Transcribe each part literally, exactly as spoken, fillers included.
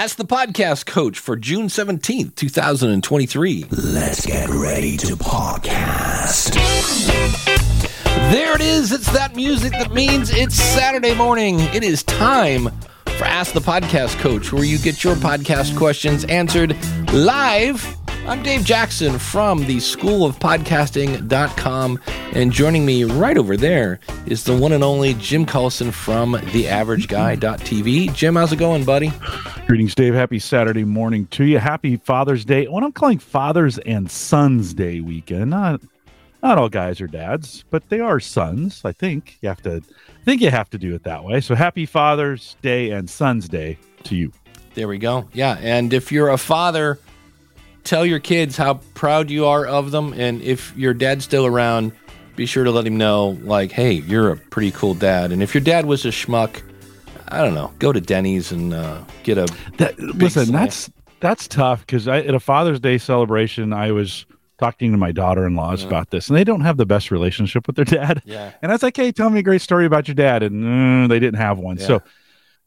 Ask the Podcast Coach for June seventeenth, twenty twenty-three. Let's get ready to podcast. There it is. It's that music that means it's Saturday morning. It is time for Ask the Podcast Coach, where you get your podcast questions answered live. I'm Dave Jackson from the school of podcasting dot com, and joining me right over there is the one and only Jim Coulson from the average guy dot t v. Jim, how's it going, buddy? Greetings, Dave. Happy Saturday morning to you. Happy Father's Day. What I'm calling Father's and Sons Day weekend. Not not all guys are dads, but they are sons. I think you have to I think you have to do it that way. So happy Father's Day and Sons Day to you. There we go. Yeah, and if you're a father, tell your kids how proud you are of them, and if your dad's still around, be sure to let him know, like, hey, you're a pretty cool dad. And if your dad was a schmuck, I don't know, go to Denny's and uh, get a that, listen, snack. that's that's tough, because at a Father's Day celebration, I was talking to my daughter-in-laws yeah. about this, and they don't have the best relationship with their dad. Yeah. And I was like, hey, tell me a great story about your dad, and mm, they didn't have one. Yeah. So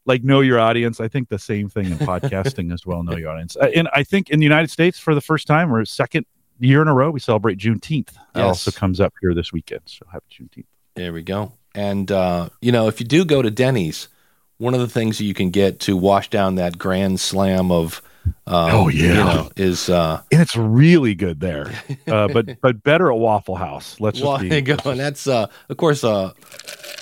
like, know your audience. I think the same thing in podcasting as well. Know your audience. And I think in the United States, for the first time or second year in a row, we celebrate Juneteenth. Yes. That also comes up here this weekend. So happy Juneteenth. There we go. And, uh, you know, if you do go to Denny's, one of the things that you can get to wash down that grand slam of, um, oh, yeah, you know, is, uh, and it's really good there, uh, but, but better at Waffle House. Let's just well, be, there you go. And that's, uh, of course, uh,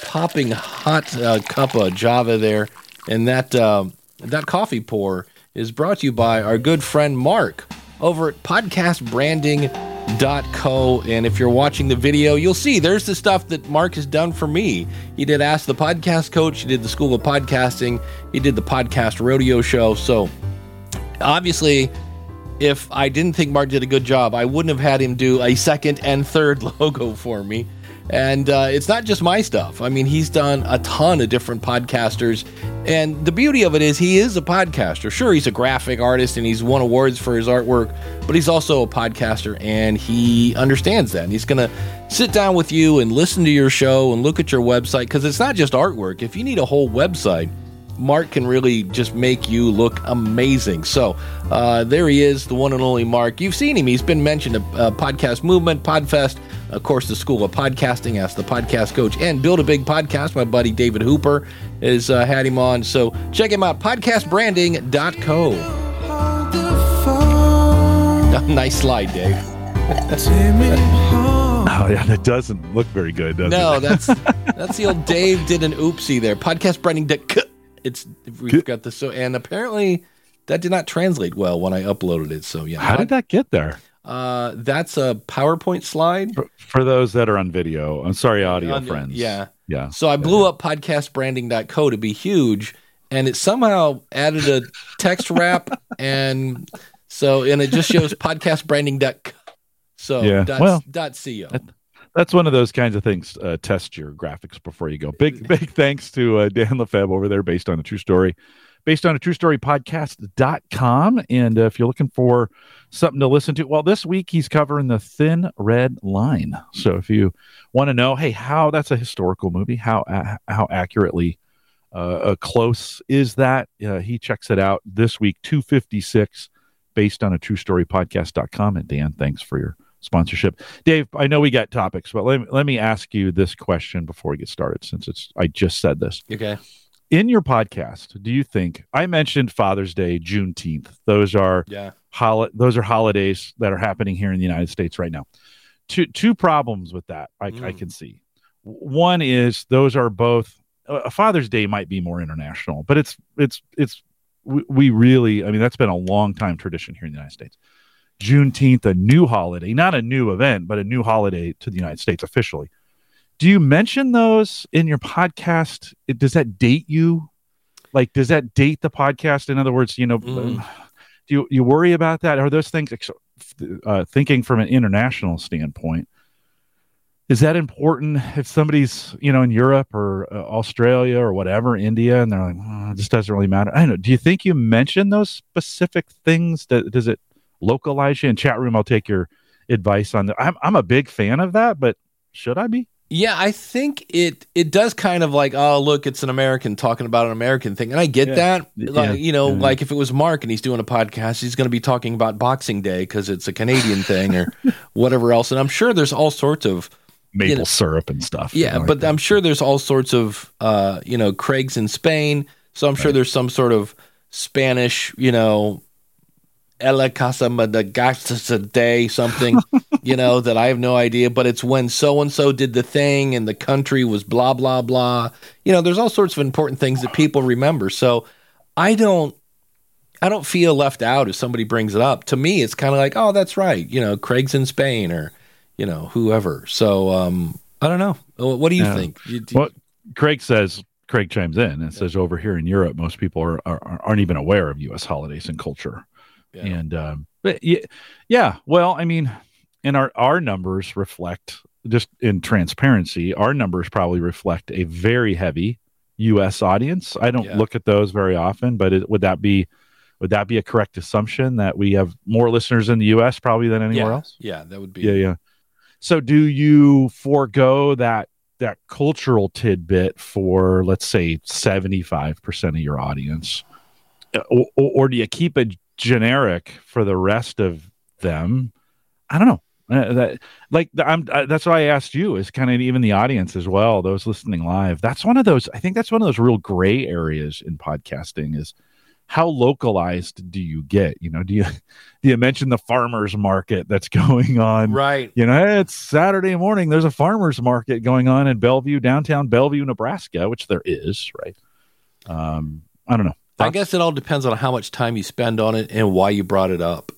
popping hot uh, cup of Java there. And that uh, that coffee pour is brought to you by our good friend Mark over at podcast branding dot co. And if you're watching the video, you'll see there's the stuff that Mark has done for me. He did Ask the Podcast Coach. He did the School of Podcasting. He did the Podcast Rodeo Show. So obviously, if I didn't think Mark did a good job, I wouldn't have had him do a second and third logo for me. And uh, it's not just my stuff. I mean, he's done a ton of different podcasters. And the beauty of it is he is a podcaster. Sure, he's a graphic artist and he's won awards for his artwork, but he's also a podcaster and he understands that. And he's going to sit down with you and listen to your show and look at your website, because it's not just artwork. If you need a whole website, Mark can really just make you look amazing. So uh, there he is, the one and only Mark. You've seen him. He's been mentioned at uh, Podcast Movement, PodFest, of course, the School of Podcasting, Ask the Podcast Coach, and Build a Big Podcast. My buddy David Hooper has uh, had him on. So check him out, podcast branding dot co. Nice slide, Dave. Oh, yeah, that doesn't look very good, does no, it? No, that's, that's the old Dave did an oopsie there. podcast branding dot co. It's we've got the so and apparently that did not translate well when I uploaded it. So yeah, how did that get there? Uh, that's a PowerPoint slide for, for those that are on video. I'm sorry, audio on, friends. Yeah, yeah. So I blew yeah. up podcast branding dot co to be huge, and it somehow added a text wrap, and so and it just shows podcast branding dot co. So yeah, dot, well, dot co. That, That's one of those kinds of things. Uh, test your graphics before you go. Big, big thanks to uh, Dan Lefebvre over there, Based on a True Story, Based on a True Story podcast dot com. And uh, if you're looking for something to listen to, well, this week he's covering The Thin Red Line. So if you want to know, hey, how that's a historical movie, how uh, how accurately uh, uh, close is that? Uh, he checks it out this week, two fifty-six, Based on a True Story podcast dot com. And Dan, thanks for your sponsorship. Dave, I know we got topics, but let me, let me ask you this question before we get started, since it's I just said this. Okay. In your podcast, do you think I mentioned Father's Day, Juneteenth? Those are yeah. hol- those are holidays that are happening here in the United States right now. Two two problems with that I, mm. I can see. One is those are both uh, Father's Day might be more international, but it's it's it's we, we really I mean that's been a long time tradition here in the United States. Juneteenth, a new holiday, not a new event, but a new holiday to the United States officially. Do you mention those in your podcast? It, does that date you? Like, does that date the podcast? In other words, you know, mm. do you, you worry about that? Are those things, uh, thinking from an international standpoint, is that important if somebody's, you know, in Europe or uh, Australia or whatever, India, and they're like, oh, this doesn't really matter. I don't know. Do you think you mention those specific things? That, does it localize you? In chat room, I'll take your advice on that. I'm I'm a big fan of that, but should I be? Yeah, I think it it does kind of like, oh, look, it's an American talking about an American thing. And I get yeah. that. Like, yeah. You know, yeah. like if it was Mark and he's doing a podcast, he's going to be talking about Boxing Day because it's a Canadian thing or whatever else. And I'm sure there's all sorts of maple you know, syrup and stuff. Yeah, and but I'm sure there's all sorts of, uh, you know, Craig's in Spain. So I'm right. sure there's some sort of Spanish, you know, Ella Casa Madagasta Day something, you know, that I have no idea, but it's when so-and-so did the thing and the country was blah, blah, blah. You know, there's all sorts of important things that people remember. So I don't, I don't feel left out if somebody brings it up. To me, it's kind of like, oh, that's right. You know, Craig's in Spain or, you know, whoever. So um, I don't know. What do you yeah. think? You, do well, Craig says, Craig chimes in and yeah. says over here in Europe, most people are, are, aren't even aware of U S holidays and culture. Yeah. And, um, but yeah, yeah, well, I mean, and our, our numbers reflect just in transparency, our numbers probably reflect a very heavy U S audience. I don't yeah. look at those very often, but it, would that be, would that be a correct assumption that we have more listeners in the U S probably than anywhere yeah. else? Yeah, that would be. Yeah. Yeah. So do you forego that, that cultural tidbit for, let's say, seventy-five percent of your audience, or, or do you keep a generic for the rest of them? I don't know. Uh, that like I'm. Uh, that's why I asked you. Is kind of even the audience as well. Those listening live. That's one of those. I think that's one of those real gray areas in podcasting. Is how localized do you get? You know, do you do you mention the farmers market that's going on? Right. You know, hey, it's Saturday morning. There's a farmers market going on in Bellevue, downtown Bellevue, Nebraska, which there is. Right. Um. I don't know. I guess it all depends on how much time you spend on it and why you brought it up.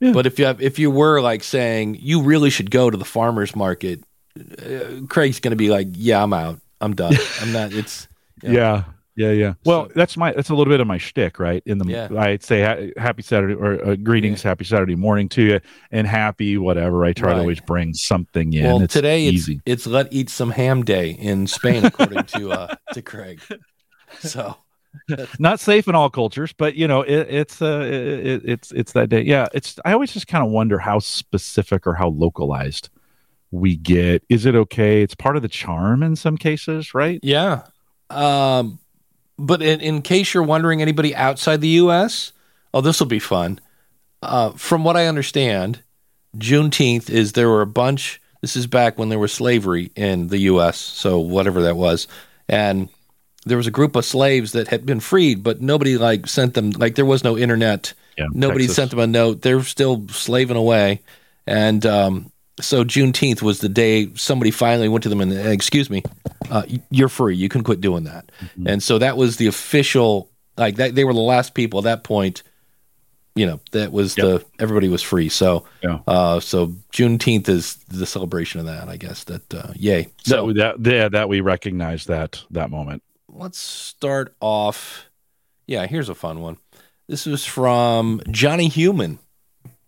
Yeah. But if you have, if you were like saying you really should go to the farmers market, uh, Craig's going to be like, "Yeah, I'm out. I'm done. I'm not." It's you know. yeah, yeah, yeah. Well, so, that's my that's a little bit of my shtick, right? In the yeah. I'd say ha- happy Saturday or uh, greetings, yeah. happy Saturday morning to you, and happy whatever. I try right. to always bring something in. Well, it's today easy. It's, it's let eat some ham day in Spain, according to uh, to Craig. So. Not safe in all cultures, but you know it, it's uh, it, it's it's that day. Yeah, it's. I always just kind of wonder how specific or how localized we get. Is it okay? It's part of the charm in some cases, right? Yeah. Um, but in, in case you're wondering, anybody outside the U S, oh, this will be fun. Uh, from what I understand, Juneteenth is there were a bunch. This is back when there was slavery in the U S, so whatever that was, and. There was a group of slaves that had been freed, but nobody like sent them, like there was no internet. Yeah, nobody Texas. Sent them a note. They're still slaving away. And um, so Juneteenth was the day somebody finally went to them and, excuse me, uh, you're free. You can quit doing that. Mm-hmm. And so that was the official, like that, they were the last people at that point, you know, that was yep. the, everybody was free. So, yeah. uh, so Juneteenth is the celebration of that, I guess that, uh, yay. So that, that, yeah, that we recognize that, that moment. Let's start off. Yeah, here's a fun one. This is from Johnny Human.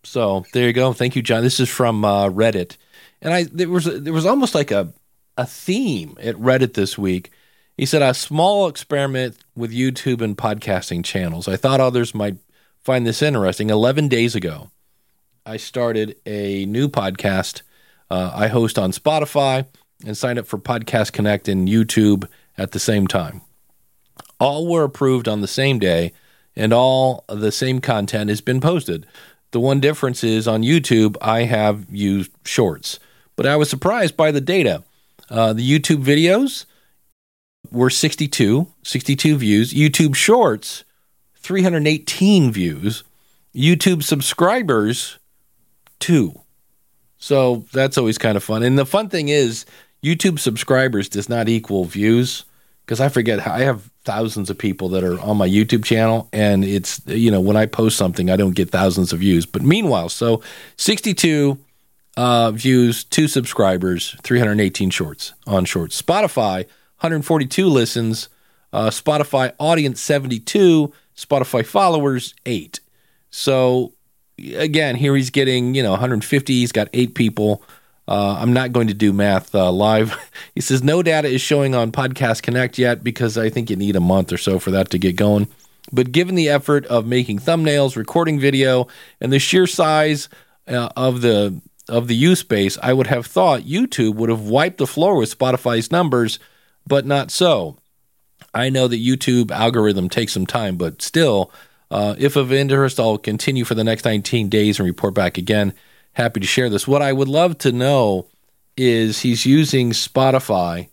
So there you go. Thank you, John. This is from uh, Reddit, and I there was there was almost like a a theme at Reddit this week. He said a small experiment with YouTube and podcasting channels. I thought others might find this interesting. Eleven days ago, I started a new podcast. Uh, I host on Spotify and signed up for Podcast Connect and YouTube. At the same time, all were approved on the same day, and all the same content has been posted. The one difference is on YouTube, I have used shorts, but I was surprised by the data. Uh, the YouTube videos were sixty-two, sixty-two views. YouTube shorts, three hundred eighteen views. YouTube subscribers, two. So that's always kind of fun. And the fun thing is, YouTube subscribers does not equal views because I forget how, I have thousands of people that are on my YouTube channel and it's, you know, when I post something, I don't get thousands of views, but meanwhile, so sixty-two uh, views, two subscribers, three hundred eighteen shorts on shorts, Spotify, one hundred forty-two listens, uh, Spotify audience, seventy-two, Spotify followers, eight. So again, here he's getting, you know, one hundred fifty, he's got eight people. Uh, I'm not going to do math uh, live. He says, no data is showing on Podcast Connect yet because I think you need a month or so for that to get going. But given the effort of making thumbnails, recording video, and the sheer size uh, of the of the use base, I would have thought YouTube would have wiped the floor with Spotify's numbers, but not so. I know that YouTube algorithm takes some time, but still, uh, if of interest, I'll continue for the next nineteen days and report back again. Happy to share this. What I would love to know is he's using Spotify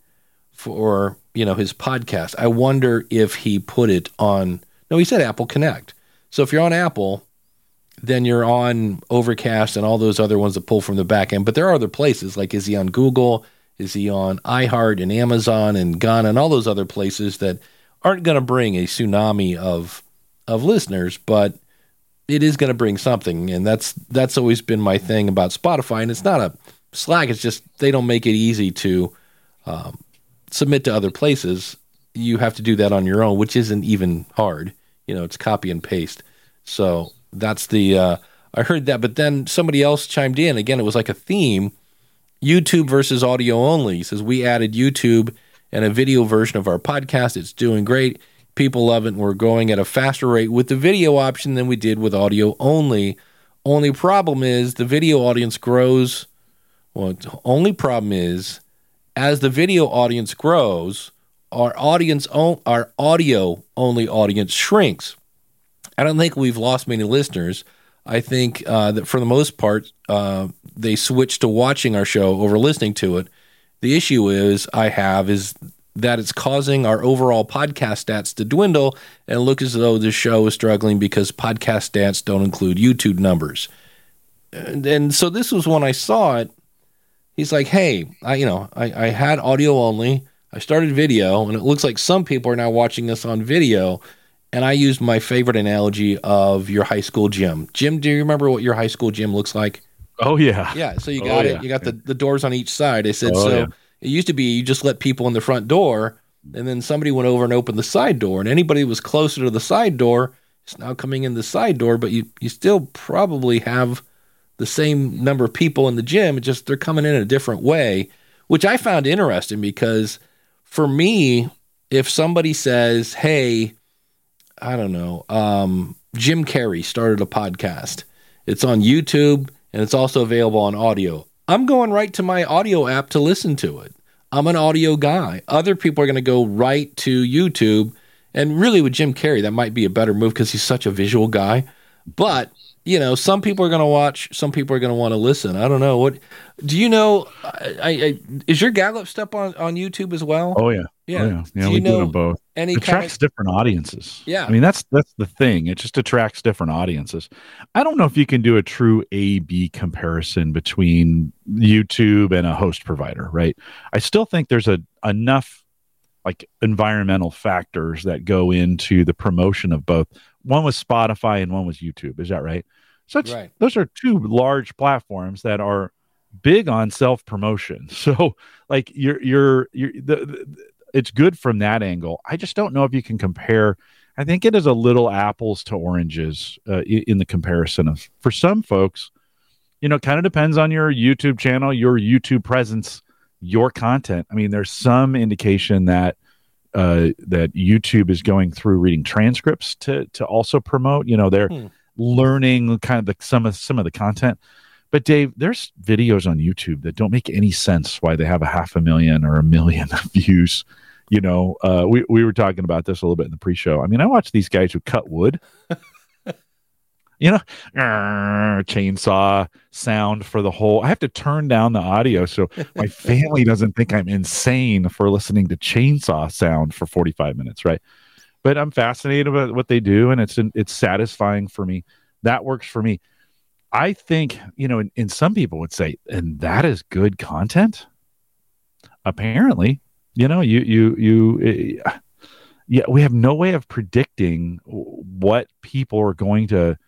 for, you know, his podcast. I wonder if he put it on, no, he said Apple Connect. So if you're on Apple, then you're on Overcast and all those other ones that pull from the back end. But there are other places, like is he on Google? Is he on iHeart and Amazon and Ghana and all those other places that aren't going to bring a tsunami of of listeners, but it is going to bring something. And that's that's always been my thing about Spotify. And it's not a slack. It's just they don't make it easy to um, submit to other places. You have to do that on your own, which isn't even hard. You know, it's copy and paste. So that's the uh, – I heard that. But then somebody else chimed in. Again, it was like a theme. YouTube versus audio only. He says, we added YouTube and a video version of our podcast. It's doing great. People love it, and we're going at a faster rate with the video option than we did with audio only. Only problem is the video audience grows. Well, only problem is as the video audience grows, our audience, on, our audio-only audience shrinks. I don't think we've lost many listeners. I think uh, that for the most part, uh, they switch to watching our show over listening to it. The issue is I have is that it's causing our overall podcast stats to dwindle and look as though the show is struggling because podcast stats don't include YouTube numbers. And, and so this was when I saw it. He's like, hey, I, you know, I, I had audio only. I started video, and it looks like some people are now watching us on video. And I used my favorite analogy of your high school gym. Jim, do you remember what your high school gym looks like? Oh, yeah. Yeah, so you got oh, it. Yeah. You got the, the doors on each side. I said, oh, so yeah. It used to be you just let people in the front door, and then somebody went over and opened the side door, and anybody who was closer to the side door is now coming in the side door, but you, you still probably have the same number of people in the gym. It's just they're coming in a different way, which I found interesting because for me, if somebody says, hey, I don't know, um, Jim Carrey started a podcast. It's on YouTube, and it's also available on audio. I'm going right to my audio app to listen to it. I'm an audio guy. Other people are going to go right to YouTube, and really with Jim Carrey, that might be a better move because he's such a visual guy. But, you know, some people are going to watch, some people are going to want to listen. I don't know. What do you know? I, I, is your Gallup stuff on, on YouTube as well? Oh, yeah. Yeah, oh, yeah. yeah do we do them both. Any it attracts of, different audiences. Yeah. I mean, that's that's the thing. It just attracts different audiences. I don't know if you can do a true A B comparison between YouTube and a host provider, right? I still think there's a enough like environmental factors that go into the promotion of both. One was Spotify and one was YouTube. Is that right? So it's, right. Those are two large platforms that are big on self-promotion. So like you're you're you're the, the it's good from that angle. I just don't know if you can compare. I think it is a little apples to oranges uh, in the comparison of, for some folks, you know, kind of depends on your YouTube channel, your YouTube presence, your content. I mean, there's some indication that, uh, that YouTube is going through reading transcripts to, to also promote, you know, they're hmm. learning kind of the, some of, some of the content. But Dave, there's videos on YouTube that don't make any sense why they have a half a million or a million views. You know, uh, we, we were talking about this a little bit in the pre-show. I mean, I watch these guys who cut wood, you know, chainsaw sound for the whole, I have to turn down the audio so my family doesn't think I'm insane for listening to chainsaw sound for forty-five minutes. Right. But I'm fascinated about what they do. And it's, it's satisfying for me. That works for me. I think, you know, and, and some people would say, and that is good content. Apparently, you know, you, you, you, uh, yeah, we have no way of predicting what people are going to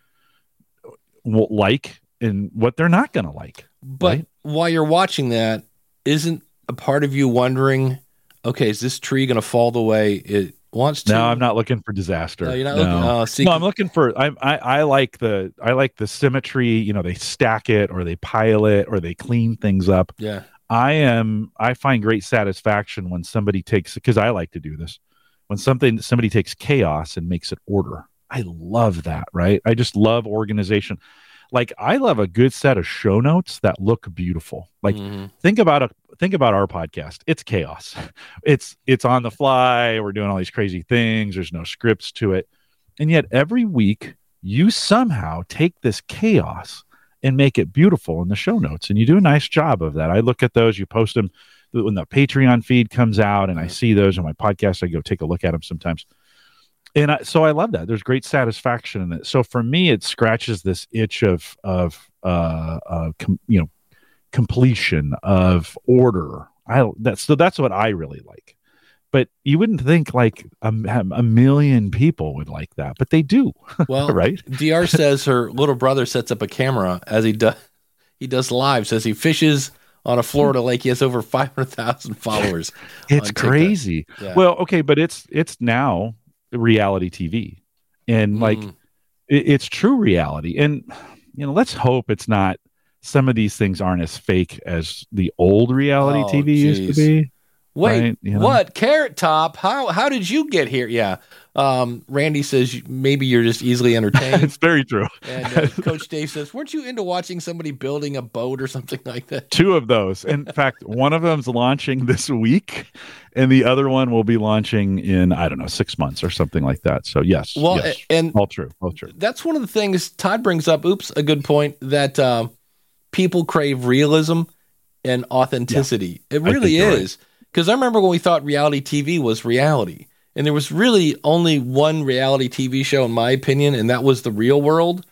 like and what they're not going to like. But right? While you're watching that, isn't a part of you wondering, okay, is this tree going to fall the way it wants to? No, I'm not looking for disaster. No, you're not no. looking. Uh, see, no, I'm looking for. I, I I like the I like the symmetry. You know, they stack it, or they pile it, or they clean things up. Yeah, I am. I find great satisfaction when somebody takes, because I like to do this, when something somebody takes chaos and makes it order. I love that. Right. I just love organization. Like, I love a good set of show notes that look beautiful. Like, mm-hmm. think about a think about our podcast. It's chaos. It's it's on the fly. We're doing all these crazy things. There's no scripts to it. And yet every week you somehow take this chaos and make it beautiful in the show notes. And you do a nice job of that. I look at those, you post them when the Patreon feed comes out, and I see those on my podcast. I go take a look at them sometimes. And I, so I love that. There's great satisfaction in it. So for me, it scratches this itch of, of, uh, uh com, you know, completion, of order. I, that's, so that's what I really like. But you wouldn't think like a, a million people would like that, but they do. Well, right? D R says her little brother sets up a camera as he does. He does live, says he fishes on a Florida lake. He has over five hundred thousand followers. It's crazy. Yeah. Well, okay, but it's it's now reality T V, and like mm. it, it's true reality. And you know, let's hope it's not. Some of these things aren't as fake as the old reality oh, T V geez. used to be. Wait, right, you know? What? Carrot Top? How how did you get here? Yeah. Um, Randy says, maybe you're just easily entertained. It's very true. And uh, Coach Dave says, weren't you into watching somebody building a boat or something like that? Two of those. In fact, one of them's launching this week, and the other one will be launching in, I don't know, six months or something like that. So yes, well, yes, and all true, all true. That's one of the things Todd brings up. Oops, a good point that um, people crave realism and authenticity. Yeah, it really is. Right. Because I remember when we thought reality T V was reality, and there was really only one reality T V show, in my opinion, and that was The Real World,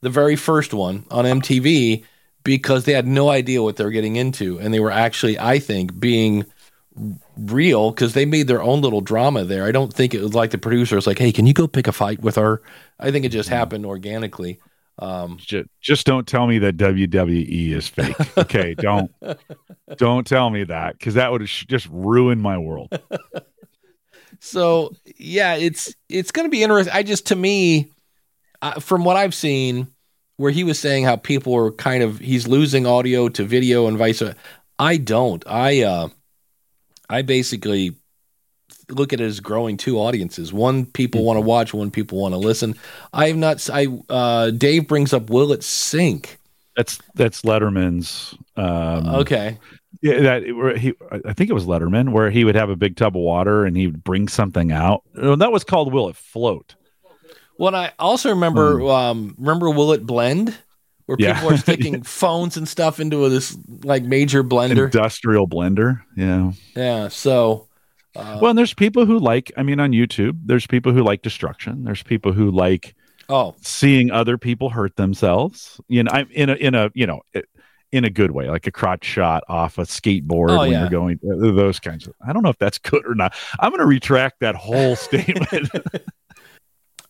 the very first one on M T V, because they had no idea what they were getting into, and they were actually, I think, being real, because they made their own little drama there. I don't think it was like the producer was like, hey, can you go pick a fight with her? I think it just happened organically. Um, just, just don't tell me that W W E is fake. Okay. Don't, don't tell me that. Cause that would just ruin my world. So yeah, it's, it's going to be interesting. I just, to me, uh, from what I've seen where he was saying how people are kind of, he's losing audio to video and vice versa. I don't, I, uh, I basically look at it as growing two audiences. One people want to watch, one people want to listen. I have not, I, uh, Dave brings up, Will It Sink? That's, that's Letterman's. Um, okay. Yeah. That where he, I think it was Letterman, where he would have a big tub of water and he would bring something out. That was called Will It Float? Well, I also remember, mm. um, remember Will It Blend? Where people yeah. are sticking yeah. phones and stuff into this like major blender. Industrial blender. Yeah. Yeah. So, Uh, well, and there's people who like, I mean, on YouTube, there's people who like destruction. There's people who like oh. seeing other people hurt themselves. You know, I'm in a, in a, you know, in a good way, like a crotch shot off a skateboard oh, when yeah. you're going, those kinds of, I don't know if that's good or not. I'm going to retract that whole statement.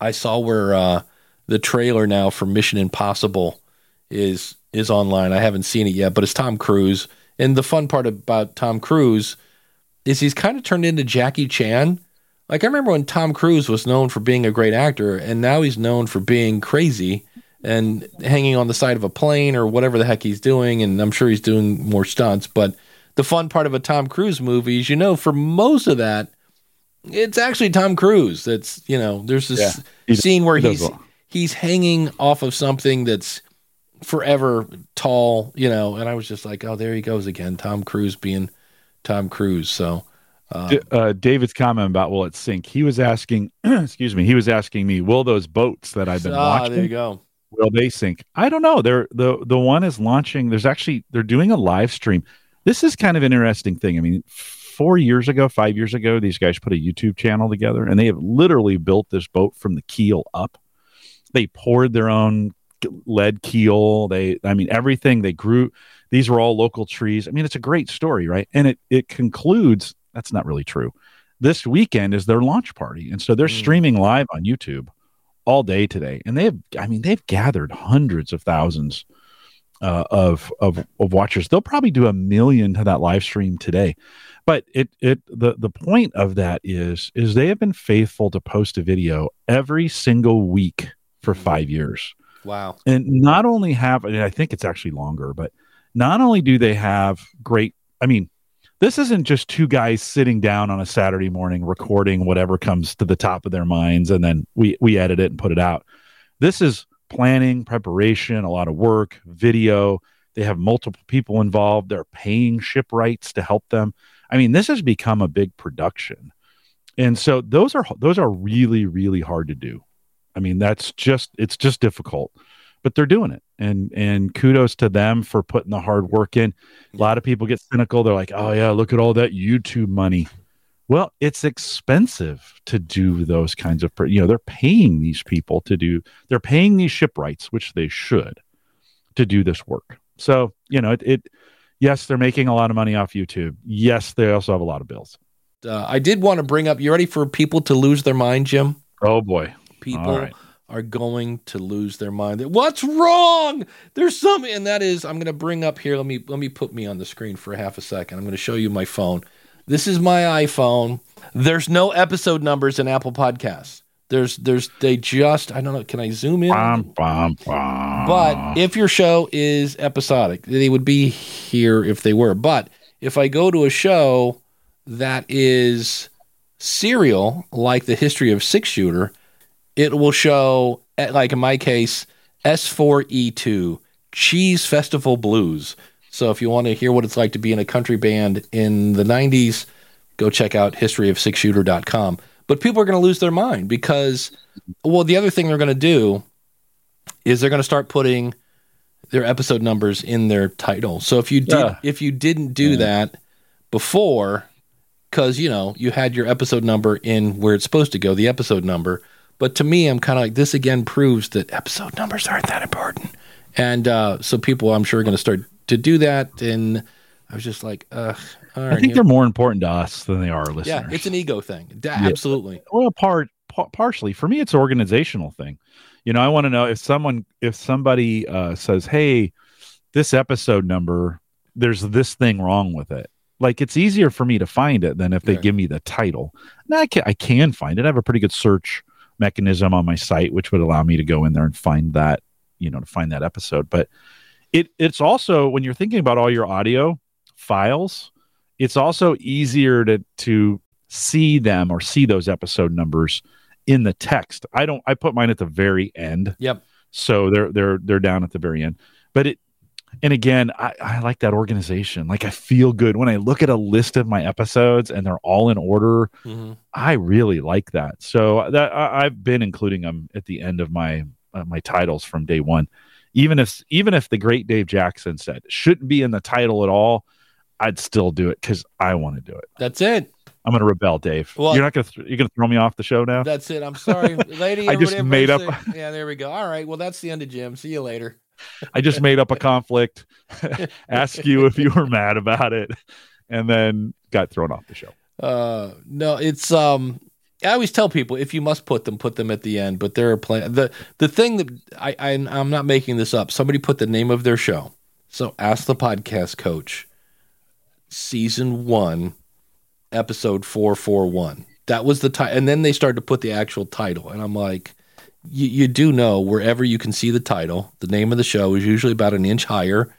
I saw where uh, the trailer now for Mission Impossible is, is online. I haven't seen it yet, but it's Tom Cruise. And the fun part about Tom Cruise is he's kind of turned into Jackie Chan. Like I remember when Tom Cruise was known for being a great actor, and now he's known for being crazy and hanging on the side of a plane or whatever the heck he's doing. And I'm sure he's doing more stunts, but the fun part of a Tom Cruise movie is, you know, for most of that, it's actually Tom Cruise. That's, you know, there's this yeah, scene where he's, well. he's hanging off of something that's forever tall, you know? And I was just like, oh, there he goes again. Tom Cruise being Tom Cruise. So, uh, uh, David's comment about Will It Sink? He was asking, excuse me, he was asking me, will those boats that I've been ah, watching, there you go. will they sink? I don't know. They're the, the one is launching. There's actually, they're doing a live stream. This is kind of an interesting thing. I mean, four years ago, five years ago, these guys put a YouTube channel together, and they have literally built this boat from the keel up. They poured their own lead keel. They, I mean, everything they grew. These were all local trees. I mean, it's a great story, right? And it it concludes, that's not really true. This weekend is their launch party. And so they're mm. streaming live on YouTube all day today. And they have, I mean, they've gathered hundreds of thousands uh, of, of of watchers. They'll probably do a million to that live stream today. But it it the the point of that is, is they have been faithful to post a video every single week for five years. Wow. And not only have, and I think it's actually longer, but not only do they have great, I mean, this isn't just two guys sitting down on a Saturday morning recording whatever comes to the top of their minds, and then we we edit it and put it out. This is planning, preparation, a lot of work, video. They have multiple people involved. They're paying shipwrights to help them. I mean, this has become a big production. And so those are those are really, really hard to do. I mean, that's just, it's just difficult, but they're doing it. And and kudos to them for putting the hard work in. A lot of people get cynical. They're like, oh yeah, look at all that YouTube money. Well, it's expensive to do those kinds of, you know, they're paying these people to do, they're paying these shipwrights, which they should, to do this work. So, you know, it, it yes, they're making a lot of money off YouTube. Yes, they also have a lot of bills. Uh, I did want to bring up, you ready for people to lose their mind, Jim? Oh boy. People right. are going to lose their mind. What's wrong? There's something, and that is, I'm going to bring up here. Let me, let me put me on the screen for half a second. I'm going to show you my phone. This is my iPhone. There's no episode numbers in Apple Podcasts. There's, there's, they just, I don't know. Can I zoom in? Bum, bum, bum. But if your show is episodic, they would be here if they were. But if I go to a show that is serial, like the History of Six Shooter, it will show, like in my case, S four E two, Cheese Festival Blues. So if you want to hear what it's like to be in a country band in the nineties, go check out history of six shooter dot com. But people are going to lose their mind because, well, the other thing they're going to do is they're going to start putting their episode numbers in their title. So if you did, yeah. if you didn't do yeah. that before, because, you know, you had your episode number in where it's supposed to go, the episode number. But to me, I'm kind of like, this again proves that episode numbers aren't that important. And uh, so people, I'm sure, are going to start to do that. And I was just like, ugh. All right, I think here. They're more important to us than they are our listeners. Yeah, it's an ego thing. D- yeah. Absolutely. Well, part, p- partially. For me, it's an organizational thing. You know, I want to know if someone, if somebody uh, says, hey, this episode number, there's this thing wrong with it. Like, it's easier for me to find it than if they yeah. give me the title. Now, I can, I can find it. I have a pretty good search mechanism on my site, which would allow me to go in there and find that, you know, to find that episode. But it it's also, when you're thinking about all your audio files, it's also easier to to see them or see those episode numbers in the text. I don't, I put mine at the very end. Yep. So they're, they're, they're down at the very end, but it, and again, I, I like that organization. Like, I feel good when I look at a list of my episodes and they're all in order. Mm-hmm. I really like that. So that I, I've been including them at the end of my uh, my titles from day one. Even if even if the great Dave Jackson said it shouldn't be in the title at all, I'd still do it because I want to do it. That's it. I'm going to rebel, Dave. Well, you're not going to th- you're going to throw me off the show now. That's it. I'm sorry, lady. I just made up. Say, yeah, there we go. All right. Well, that's the end of Jim. See you later. I just made up a conflict, asked you if you were mad about it, and then got thrown off the show. Uh, no, it's, um, I always tell people, if you must put them, put them at the end, but there are plans. The, the thing that I, I, I'm not making this up. Somebody put the name of their show. So Ask the Podcast Coach, season one, episode four forty-one. That was the title. And then they started to put the actual title. And I'm like, You, you do know wherever you can see the title, the name of the show is usually about an inch higher,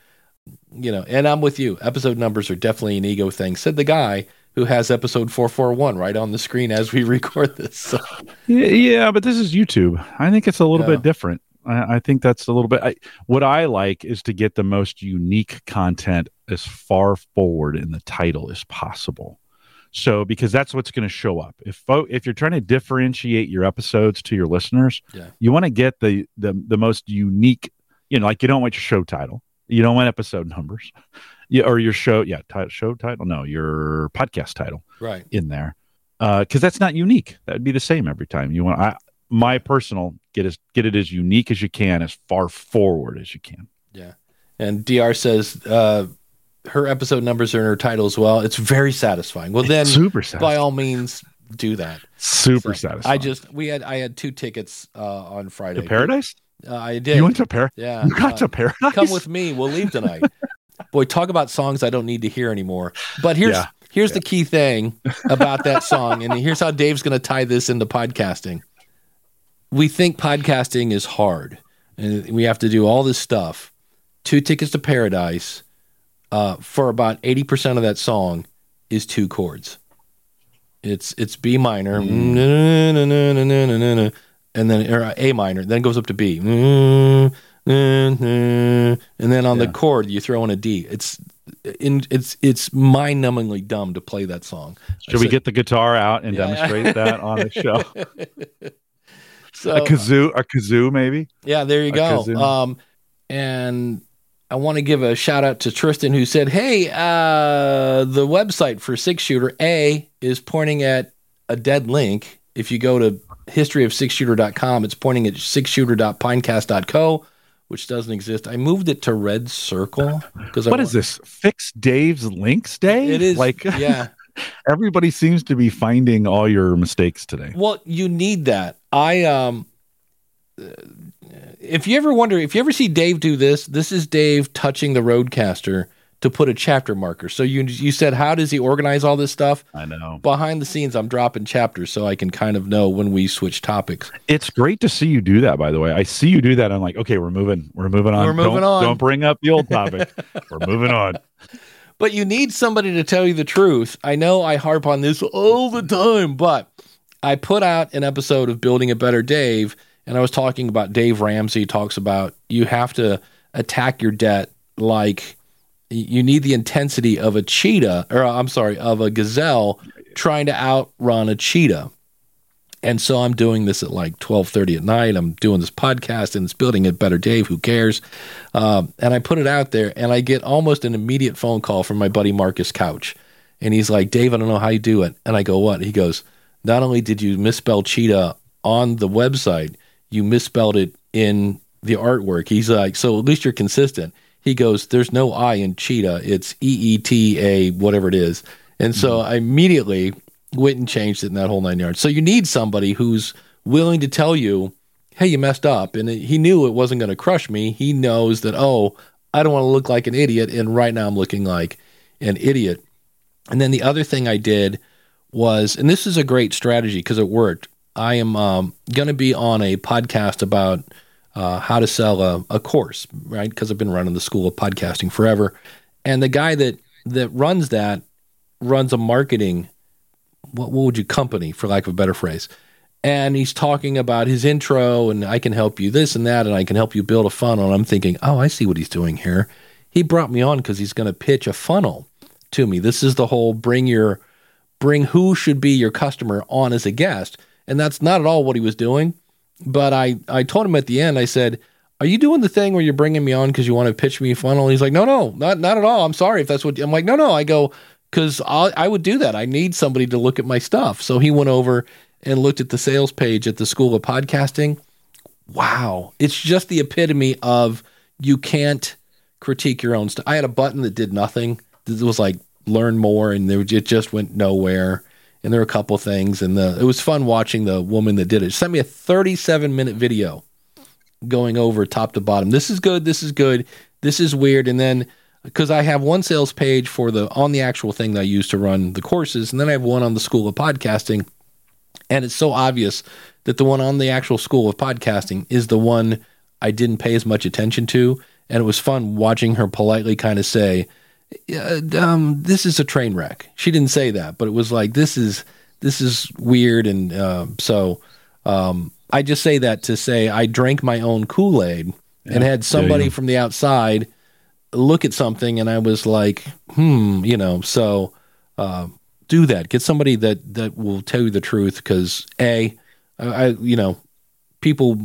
you know, and I'm with you. Episode numbers are definitely an ego thing, said the guy who has episode four forty-one right on the screen as we record this. So. Yeah, but this is YouTube. I think it's a little yeah. bit different. I, I think that's a little bit. I, what I like is to get the most unique content as far forward in the title as possible. So, because that's what's going to show up. If if you're trying to differentiate your episodes to your listeners, yeah. you want to get the, the the most unique, you know, like you don't want your show title. You don't want episode numbers you, or your show. Yeah, t- show title. No, your podcast title right in there. Uh, because that's not unique. That would be the same every time. You want I, my personal get as get it as unique as you can, as far forward as you can. Yeah. And D R says, uh, her episode numbers are in her title as well. It's very satisfying. Well, then super satisfying. By all means do that. Super so, satisfying. I just, we had, I had two tickets uh, on Friday. To Paradise? Uh, I did. You went to Paradise? Yeah. You got uh, to Paradise? Come with me. We'll leave tonight. Boy, talk about songs I don't need to hear anymore. But here's, yeah. here's yeah. the key thing about that song. And here's how Dave's going to tie this into podcasting. We think podcasting is hard and we have to do all this stuff. Two tickets to Paradise. Uh, for about eighty percent of that song is two chords. It's it's B minor. Mm. and then or A minor, then it goes up to B, and then on yeah. the chord you throw in a D. It's in, it's it's mind-numbingly dumb to play that song. Should I we said, get the guitar out and yeah. demonstrate that on the show? So, a kazoo, a kazoo, maybe. Yeah, there you a go. Kazoo. Um, and I want to give a shout out to Tristan, who said, "Hey, uh, the website for Six Shooter A is pointing at a dead link. If you go to history of six shooter dot com, it's pointing at six shooter dot pinecast dot co, which doesn't exist. I moved it to red circle because what I is this? Fix Dave's links day? It is like yeah. Everybody seems to be finding all your mistakes today. Well, you need that. I um, if you ever wonder, if you ever see Dave do this, this is Dave touching the Roadcaster to put a chapter marker. So you you said, how does he organize all this stuff? I know. Behind the scenes, I'm dropping chapters so I can kind of know when we switch topics. It's great to see you do that, by the way. I see you do that. I'm like, okay, we're moving. We're moving on. We're moving don't, on. Don't bring up the old topic. We're moving on. But you need somebody to tell you the truth. I know I harp on this all the time, but I put out an episode of Building a Better Dave, and I was talking about Dave Ramsey talks about you have to attack your debt like – you need the intensity of a cheetah, or I'm sorry, of a gazelle trying to outrun a cheetah. And so I'm doing this at like twelve thirty at night. I'm doing this podcast and it's Building a Better Dave. Who cares? Um, and I put it out there and I get almost an immediate phone call from my buddy Marcus Couch. And he's like, Dave, I don't know how you do it. And I go, what? He goes, not only did you misspell cheetah on the website, you misspelled it in the artwork. He's like, so at least you're consistent. He goes, there's no I in cheetah. It's E E T A, whatever it is. And so I immediately went and changed it in that whole nine yards. So you need somebody who's willing to tell you, hey, you messed up. And he knew it wasn't going to crush me. He knows that, oh, I don't want to look like an idiot. And right now I'm looking like an idiot. And then the other thing I did was, and this is a great strategy because it worked. I am um, going to be on a podcast about Uh, how to sell a, a course, right? Because I've been running the School of Podcasting forever. And the guy that, that runs that runs a marketing, what, what would you, company, for lack of a better phrase. And he's talking about his intro, and I can help you this and that, and I can help you build a funnel. And I'm thinking, oh, I see what he's doing here. He brought me on because he's going to pitch a funnel to me. This is the whole bring your, bring who should be your customer on as a guest. And that's not at all what he was doing. But I, I told him at the end, I said, are you doing the thing where you're bringing me on because you want to pitch me a funnel? And he's like, no, no, not not at all. I'm sorry if that's what – I'm like, no, no. I go, because I would do that. I need somebody to look at my stuff. So he went over and looked at the sales page at the School of Podcasting. Wow. It's just the epitome of you can't critique your own stuff. I had a button that did nothing. It was like learn more, and it just went nowhere. And there were a couple things, and the, it was fun watching the woman that did it. She sent me a thirty-seven minute video going over top to bottom. This is good. This is good. This is weird. And then, because I have one sales page for the on the actual thing that I use to run the courses, and then I have one on the School of Podcasting, and it's so obvious that the one on the actual School of Podcasting is the one I didn't pay as much attention to, and it was fun watching her politely kind of say, Uh, um, this is a train wreck. She didn't say that, but it was like, this is, this is weird. And, uh, so, um, I just say that to say, I drank my own Kool-Aid yeah, and had somebody yeah, yeah. from the outside look at something. And I was like, Hmm, you know, so, uh, do that, get somebody that, that will tell you the truth. Cause a, I, I you know, people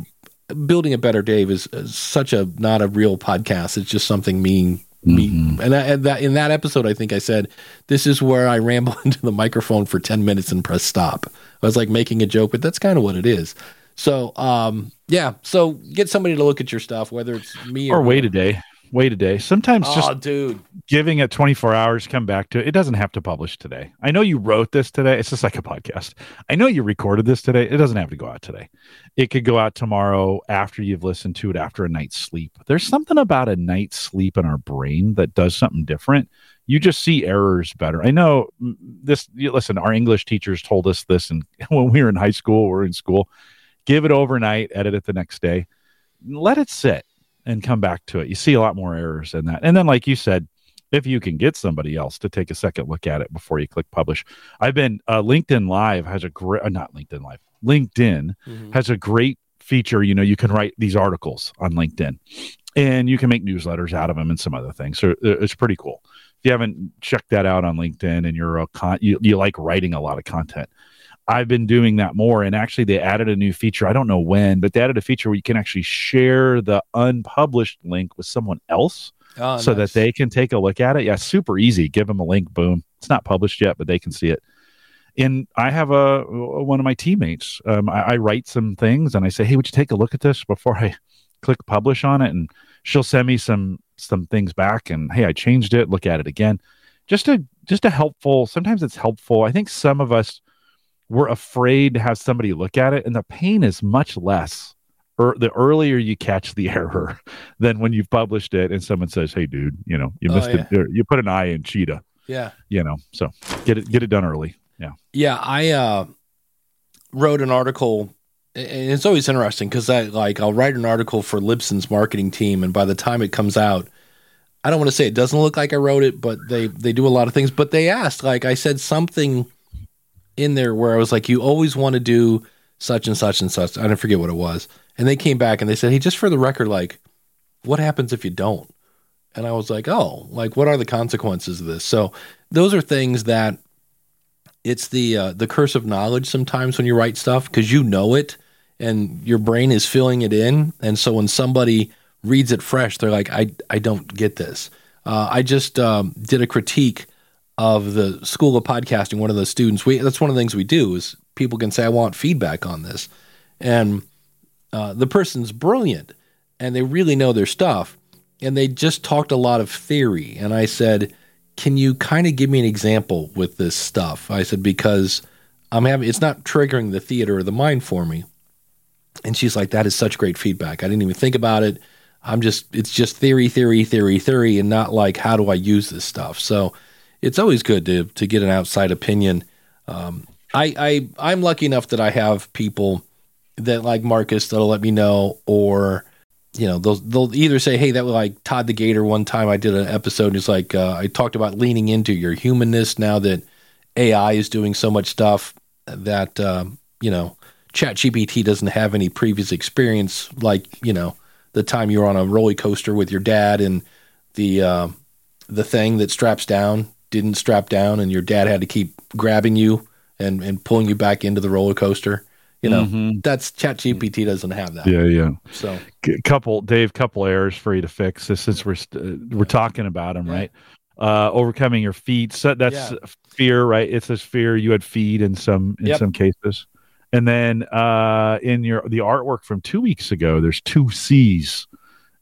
Building a Better Dave is, is such a, not a real podcast. It's just something mean. Me. Mm-hmm. And, I, and that, in that episode, I think I said, this is where I ramble into the microphone for ten minutes and press stop. I was like making a joke, but that's kind of what it is. So, um, yeah. So get somebody to look at your stuff, whether it's me or, or wait a day, wait a day. Sometimes oh, just dude. giving it twenty-four hours, come back to it. It doesn't have to publish today. I know you wrote this today. It's just like a podcast. I know you recorded this today. It doesn't have to go out today. It could go out tomorrow after you've listened to it, after a night's sleep. There's something about a night's sleep in our brain that does something different. You just see errors better. I know this. Listen, our English teachers told us this, and when we were in high school or in school, give it overnight, edit it the next day, let it sit and come back to it. You see a lot more errors than that. And then, like you said, if you can get somebody else to take a second look at it before you click publish. I've been, uh, LinkedIn Live has a great, uh, not LinkedIn Live, LinkedIn mm-hmm. has a great feature. You know, you can write these articles on LinkedIn and you can make newsletters out of them and some other things. So it's pretty cool. If you haven't checked that out on LinkedIn and you're a con- you, you like writing a lot of content, I've been doing that more. And actually they added a new feature. I don't know when, but they added a feature where you can actually share the unpublished link with someone else oh, so nice. that they can take a look at it. Yeah. Super easy. Give them a link. Boom. It's not published yet, but they can see it. And I have a, one of my teammates, um, I, I write some things and I say, hey, would you take a look at this before I click publish on it? And she'll send me some, some things back and, hey, I changed it. Look at it again. Just a, just a helpful, sometimes it's helpful. I think some of us, we're afraid to have somebody look at it, and the pain is much less or the earlier you catch the error than when you've published it and someone says, hey dude, you know, you missed oh, yeah. it. You put an eye in cheetah. Yeah. You know, so get it, get it done early. Yeah. Yeah. I, uh, wrote an article, and it's always interesting because I like, I'll write an article for Libsyn's marketing team. And by the time it comes out, I don't want to say it doesn't look like I wrote it, but they, they do a lot of things, but they asked, like I said something in there where I was like, you always want to do such and such and such. I don't forget what it was. And they came back and they said, hey, just for the record, like, what happens if you don't? And I was like, oh, like, what are the consequences of this? So those are things that it's the uh, the curse of knowledge sometimes when you write stuff, because you know it and your brain is filling it in. And so when somebody reads it fresh, they're like, I, I don't get this. Uh, I just um, did a critique of the School of Podcasting, one of the students, we that's one of the things we do is people can say, I want feedback on this. And uh, the person's brilliant and they really know their stuff. And they just talked a lot of theory. And I said, can you kind of give me an example with this stuff? I said, because I'm having, it's not triggering the theater or the mind for me. And she's like, that is such great feedback. I didn't even think about it. I'm just, it's just theory, theory, theory, theory, and not like, how do I use this stuff? So it's always good to to get an outside opinion. Um, I, I, I'm lucky enough that I have people that like Marcus that'll let me know, or, you know, they'll, they'll either say, hey, that was like Todd the Gator. One time I did an episode and it's like, uh, I talked about leaning into your humanness now that A I is doing so much stuff that, um, you know, ChatGPT doesn't have any previous experience. Like, you know, the time you were on a roller coaster with your dad and the, uh, the thing that straps down didn't strap down and your dad had to keep grabbing you and, and pulling you back into the roller coaster. You know, mm-hmm. that's ChatGPT doesn't have that. Yeah. Yeah. So C- couple Dave, couple errors for you to fix this, since we're, st- we're yeah. talking about them, yeah. right? Uh, overcoming your feed. So that's yeah. fear, right? It says fear. You had feed in some, in yep. some cases. And then, uh, in your, the artwork from two weeks ago, there's two C's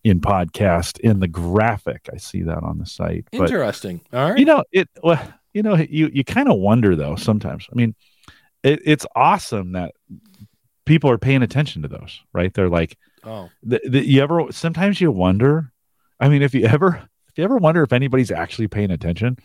in podcast in the graphic. I see that on the site. But, interesting. All right. You know, it, well, you know, you, you kind of wonder though, sometimes, I mean, it, it's awesome that people are paying attention to those, right? They're like, Oh, the, the, you ever, sometimes you wonder, I mean, if you ever, if you ever wonder if anybody's actually paying attention,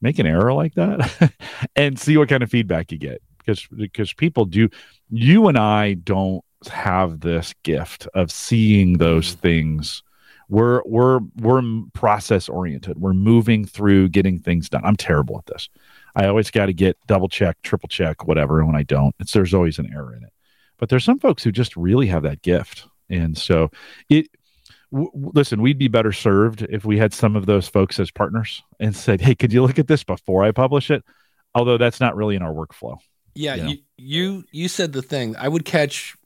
make an error like that and see what kind of feedback you get. Because, because people do, you and I don't have this gift of seeing those things. We're we're we're process oriented. We're moving through getting things done. I'm terrible at this. I always got to get double check, triple check, whatever. And when I don't, it's there's always an error in it. But there's some folks who just really have that gift. And so it. W- listen, we'd be better served if we had some of those folks as partners and said, "Hey, could you look at this before I publish it?" Although that's not really in our workflow. Yeah, you know? you, you you said the thing. I would catch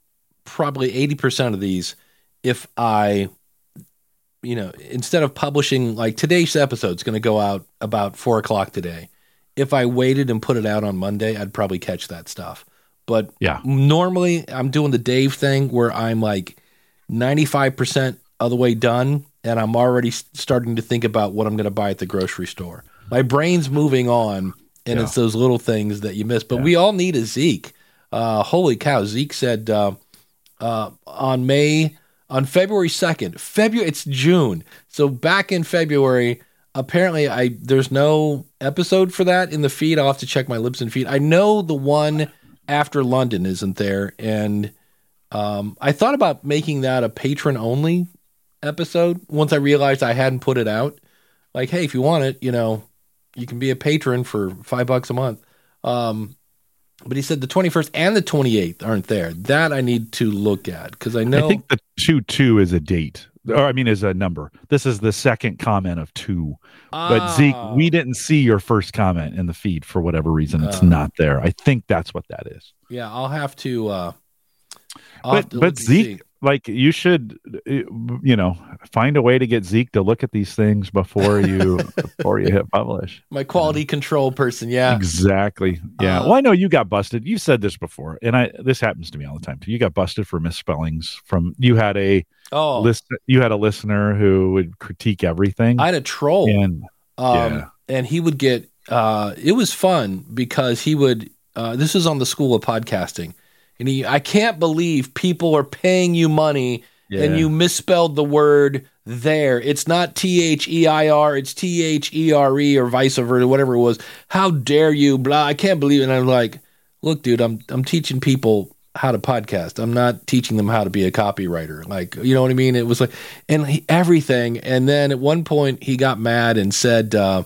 probably eighty percent of these if I, you know, instead of publishing, like today's episode is going to go out about four o'clock today. If I waited and put it out on Monday, I'd probably catch that stuff. But yeah. normally I'm doing the Dave thing where I'm like ninety-five percent of the way done and I'm already starting to think about what I'm going to buy at the grocery store. My brain's moving on and yeah. it's those little things that you miss. But yeah. we all need a Zeke. Uh, holy cow. Zeke said, uh, Uh, on May, on February second, February, it's June. So back in February, apparently I, there's no episode for that in the feed. I'll have to check my Libsyn feed. I know the one after London isn't there. And, um, I thought about making that a patron only episode once I realized I hadn't put it out. like, hey, if you want it, you know, you can be a patron for five bucks a month. Um, but he said the twenty-first and the twenty-eighth aren't there. That I need to look at because I know. I think the two two is a date, or I mean, is a number. This is the second comment of two. Ah. But Zeke, we didn't see your first comment in the feed for whatever reason. It's uh, not there. I think that's what that is. Yeah, I'll have to. Uh, I'll but have to but Zeke. Like, you should, you know, find a way to get Zeke to look at these things before you before you hit publish. My quality um, control person, yeah. Exactly, yeah. Uh, well, I know you got busted. You said this before, and I this happens to me all the time too. You got busted for misspellings from you had a oh list, you had a listener who would critique everything. I had a troll, and um, yeah. and he would get. Uh, it was fun because he would. Uh, this was on the School of Podcasting. And he, I can't believe people are paying you money yeah. and you misspelled the word there. It's not T H E I R, it's T H E R E or vice versa, whatever it was. How dare you, blah, I can't believe it. And I'm like, look, dude, I'm I'm teaching people how to podcast. I'm not teaching them how to be a copywriter. Like, you know what I mean? It was like, and he, everything. And then at one point he got mad and said, uh,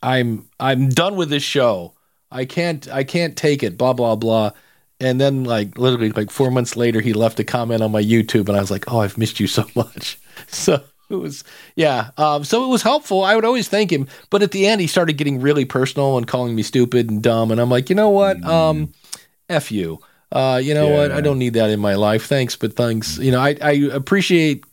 I'm I'm done with this show. I can't I can't take it, blah, blah, blah. And then, like, literally, like, four months later, he left a comment on my YouTube, and I was like, oh, I've missed you so much. So it was, yeah. Um, so it was helpful. I would always thank him. But at the end, he started getting really personal and calling me stupid and dumb. And I'm like, you know what? Um, F you. Uh, you know yeah. what? I don't need that in my life. Thanks, but thanks. You know, I, I appreciate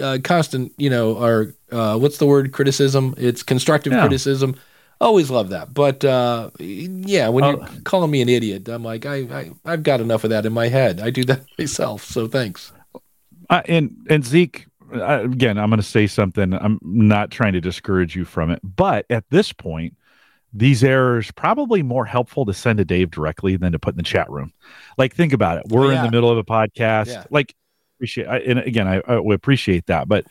uh, constant, you know, or uh, what's the word? Criticism. It's constructive yeah. criticism. Always love that. But, uh, yeah, when you're uh, calling me an idiot, I'm like, I, I, I've got enough of that in my head. I do that myself. So thanks. Uh, and, and Zeke, I, again, I'm going to say something. I'm not trying to discourage you from it. But at this point, these errors probably more helpful to send to Dave directly than to put in the chat room. Like, think about it. We're oh, yeah. in the middle of a podcast. Yeah. Like, appreciate. I, and again, I, I appreciate that. But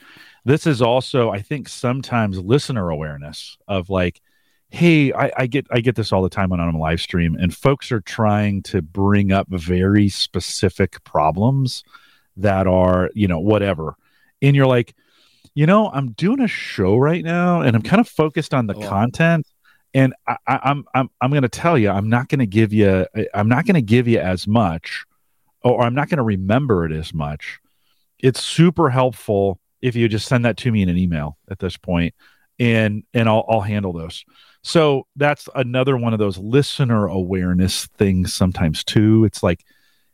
this is also, I think, sometimes listener awareness of, like, hey, I, I get I get this all the time when I'm on a live stream, and folks are trying to bring up very specific problems that are, you know, whatever. And you're like, you know, I'm doing a show right now, and I'm kind of focused on the oh. content. And I, I, I'm I'm I'm going to tell you, I'm not going to give you I'm not going to give you as much, or I'm not going to remember it as much. It's super helpful if you just send that to me in an email at this point, and and I'll I'll handle those. So that's another one of those listener awareness things sometimes too. It's like,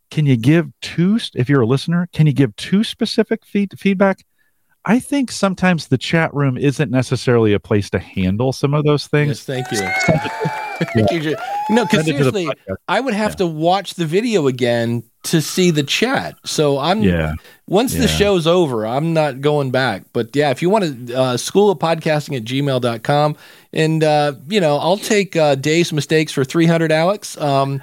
can you give two, if you're a listener, can you give two specific feed, feedback? I think sometimes the chat room isn't necessarily a place to handle some of those things. Yes, thank you. yeah. No, because seriously, I would have yeah. to watch the video again to see the chat. So I'm, yeah. once yeah. the show's over, I'm not going back. But yeah, if you want to, uh, school of podcasting at gmail dot com. And, uh, you know, I'll take uh, Dave's mistakes for three hundred, Alex. Um,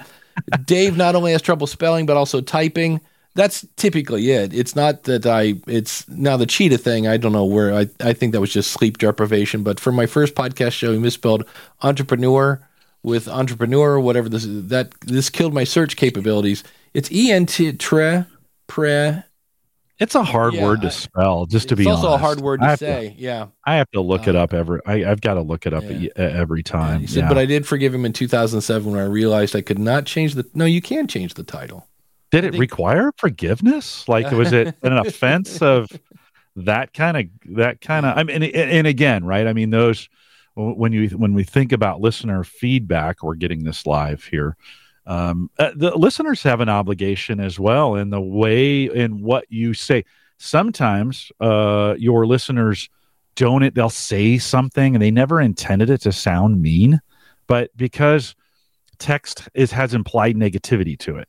Dave not only has trouble spelling, but also typing. That's typically it. It's not that I, it's now the cheetah thing. I don't know where, I, I think that was just sleep deprivation. But for my first podcast show, he misspelled entrepreneur with entrepreneur, whatever this is. That, this killed my search capabilities. It's E N T, tre, pre. It's a hard yeah, word to spell, just to be honest. It's also a hard word to say, to, yeah. I have to look uh, it up every, I, I've got to look it up yeah. a, every time. Yeah, he said, yeah. but I did forgive him in two thousand seven when I realized I could not change the, no, you can change the title. Did I it think, require forgiveness? Like, was it an offense of that kind of, that kind of, I mean, and, and again, right? I mean, those, when you, when we think about listener feedback, we're getting this live here. Um, uh, the listeners have an obligation as well in the way in what you say. Sometimes uh, your listeners don't it, they'll say something and they never intended it to sound mean, but because text is has implied negativity to it,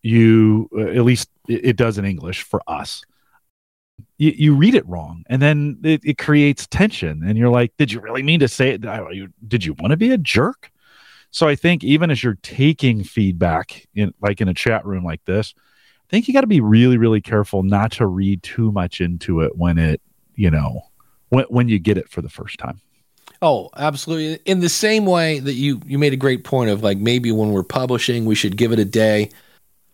you uh, at least it, it does in English for us. You, you read it wrong, and then it, it creates tension, and you're like, "Did you really mean to say it? Did you want to be a jerk?" So I think even as you're taking feedback, in, like in a chat room like this, I think you got to be really, really careful not to read too much into it when it, you know, when when you get it for the first time. Oh, absolutely. In the same way that you you made a great point of, like, maybe when we're publishing, we should give it a day.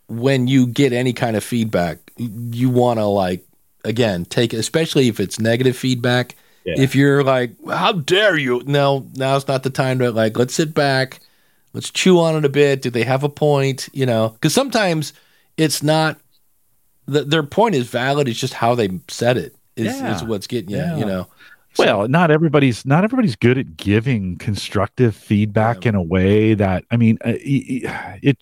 When you get any kind of feedback, you want to, like, again, take, especially if it's negative feedback, Yeah. If you're like, how dare you? No, now's not the time to like, let's sit back. Let's chew on it a bit. Do they have a point? You know, because sometimes it's not the, their point is valid. It's just how they said it is, yeah. is what's getting you, yeah. you know. So, well, not everybody's not everybody's good at giving constructive feedback yeah. in a way that, I mean, it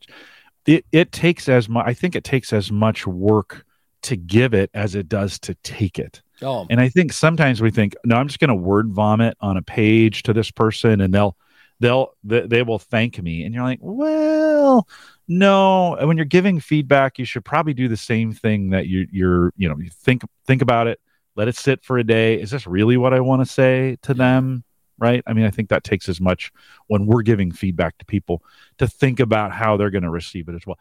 it it takes as much. I think it takes as much work to give it as it does to take it. Oh. And I think sometimes we think, no, I'm just going to word vomit on a page to this person, and they'll. They'll they will thank me, and you're like, well, no. When you're giving feedback, you should probably do the same thing that you you're you know you think think about it, let it sit for a day. Is this really what I want to say to them? Right? I mean, I think that takes as much when we're giving feedback to people to think about how they're going to receive it as well.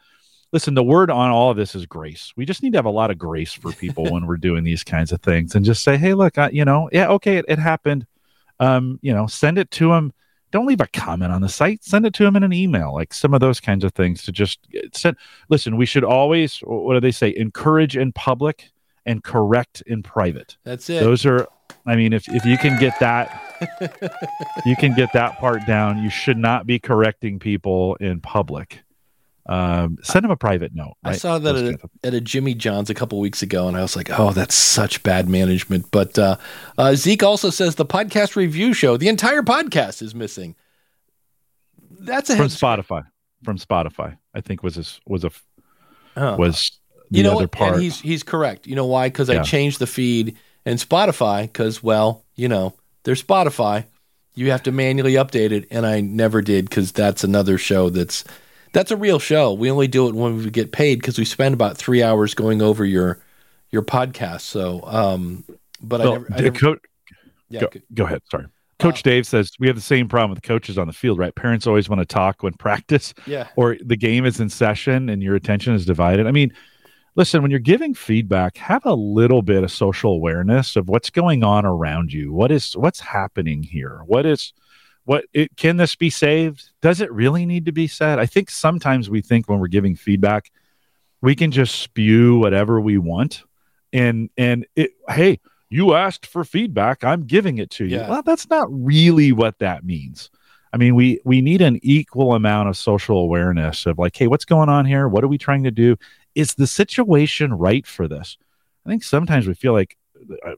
Listen, the word on all of this is grace. We just need to have a lot of grace for people when we're doing these kinds of things, and just say, hey, look, I, you know, yeah, okay, it, it happened. Um, you know, send it to them. Don't leave a comment on the site. Send it to them in an email, like some of those kinds of things to just send. Listen, we should always, what do they say? Encourage in public and correct in private. That's it. Those are, I mean, if, if you can get that, you can get that part down. You should not be correcting people in public. Um, send them a private note. Right? I saw that at a, at a Jimmy John's a couple weeks ago, and I was like, oh, that's such bad management. But uh, uh, Zeke also says the podcast review show, the entire podcast is missing. That's a from Spotify. From Spotify, I think was his, was a oh. was the you know other what? part. And he's he's correct. You know why? Because yeah. I changed the feed and Spotify. Because well, you know, they're Spotify. You have to manually update it, and I never did because that's another show that's. That's a real show. We only do it when we get paid because we spend about three hours going over your your podcast. So, um, but well, I never. I never co- yeah, go, go ahead. Sorry. Coach uh, Dave says we have the same problem with coaches on the field, right? Parents always want to talk when practice yeah. or the game is in session and your attention is divided. I mean, listen, when you're giving feedback, have a little bit of social awareness of what's going on around you. What is what's happening here? What is What it, can this be saved? Does it really need to be said? I think sometimes we think when we're giving feedback, we can just spew whatever we want, and and it, hey, you asked for feedback, I'm giving it to you. Yeah. Well, that's not really what that means. I mean, we we need an equal amount of social awareness of like, hey, what's going on here? What are we trying to do? Is the situation right for this? I think sometimes we feel like.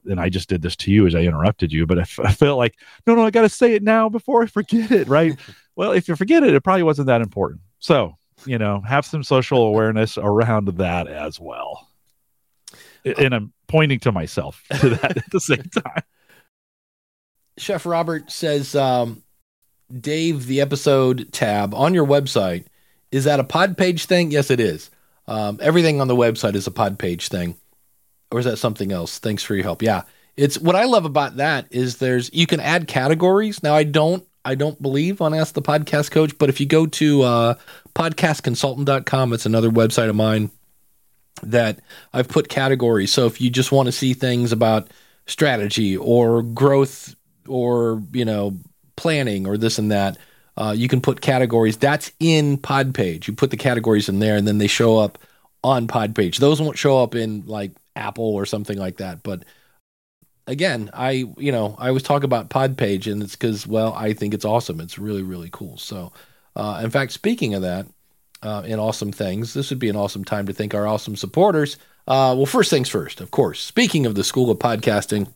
And I just did this to you as I interrupted you, but I, f- I felt like, no, no, I got to say it now before I forget it, right? Well, if you forget it, it probably wasn't that important. So, you know, have some social awareness around that as well. And I'm pointing to myself to that at the same time. Chef Robert says, um, Dave, the episode tab on your website, is that a pod page thing? Yes, it is. Um, everything on the website is a pod page thing. Or is that something else? Thanks for your help. Yeah. It's what I love about that is there's, you can add categories. Now I don't, I don't believe on Ask the Podcast Coach, but if you go to uh podcast consultant dot com, it's another website of mine that I've put categories. So if you just want to see things about strategy or growth or, you know, planning or this and that, uh, you can put categories. That's in PodPage. You put the categories in there and then they show up on PodPage. Those won't show up in like Apple or something like that. But again, I, you know, I always talk about PodPage and it's because, well, I think it's awesome. It's really, really cool. So, uh, in fact, speaking of that, uh, in awesome things, this would be an awesome time to thank our awesome supporters. Uh, well, first things first, of course, speaking of the School of Podcasting,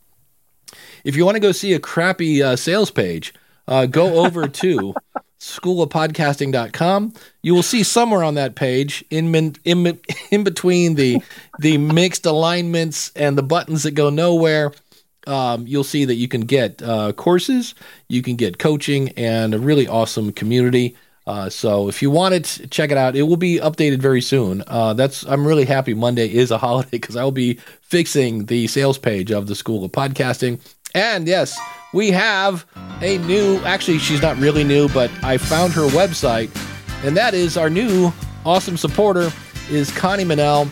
if you want to go see a crappy uh, sales page, uh, go over to school of podcasting dot com. You will see somewhere on that page in min, in in between the the mixed alignments and the buttons that go nowhere, um, you'll see that you can get uh, courses, you can get coaching, and a really awesome community. Uh, so if you want it, check it out. It will be updated very soon. Uh, that's I'm really happy Monday is a holiday because I will be fixing the sales page of the School of Podcasting. And yes, we have a new, actually she's not really new, but I found her website, and that is our new awesome supporter is Connie Minnell.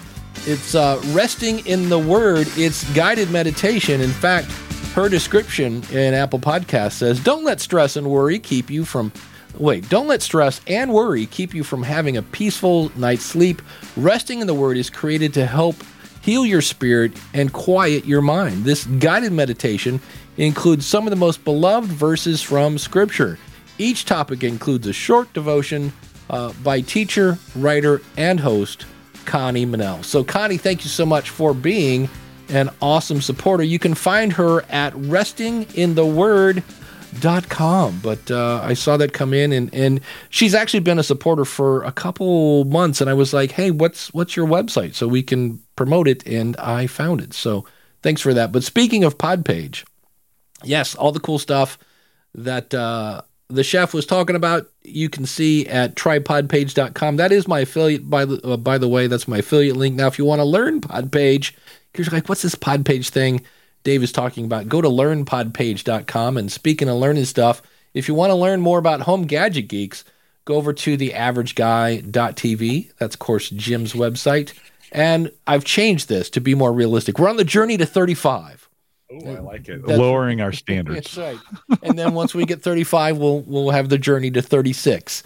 It's uh, Resting in the Word. It's guided meditation. In fact, her description in Apple Podcasts says, don't let stress and worry keep you from, wait, don't let stress and worry keep you from having a peaceful night's sleep. Resting in the Word is created to help heal your spirit, and quiet your mind. This guided meditation includes some of the most beloved verses from Scripture. Each topic includes a short devotion uh, by teacher, writer, and host, Connie Minnell. So, Connie, thank you so much for being an awesome supporter. You can find her at resting in the word dot com. But uh, I saw that come in, and, and she's actually been a supporter for a couple months, and I was like, hey, what's what's your website so we can promote it, and I found it. So thanks for that. But speaking of PodPage, yes, all the cool stuff that uh, the chef was talking about, you can see at try pod page dot com. That is my affiliate, by the, uh, by the way, that's my affiliate link. Now, if you want to learn PodPage, because you're like, what's this PodPage thing Dave is talking about? Go to learn pod page dot com. And speaking of learning stuff, if you want to learn more about home gadget geeks, go over to the average guy dot t v. That's, of course, Jim's website. And I've changed this to be more realistic. We're on the journey to thirty-five. Oh, I like it. That's, lowering our standards. That's right. And then once we get thirty-five, we'll we'll have the journey to thirty-six.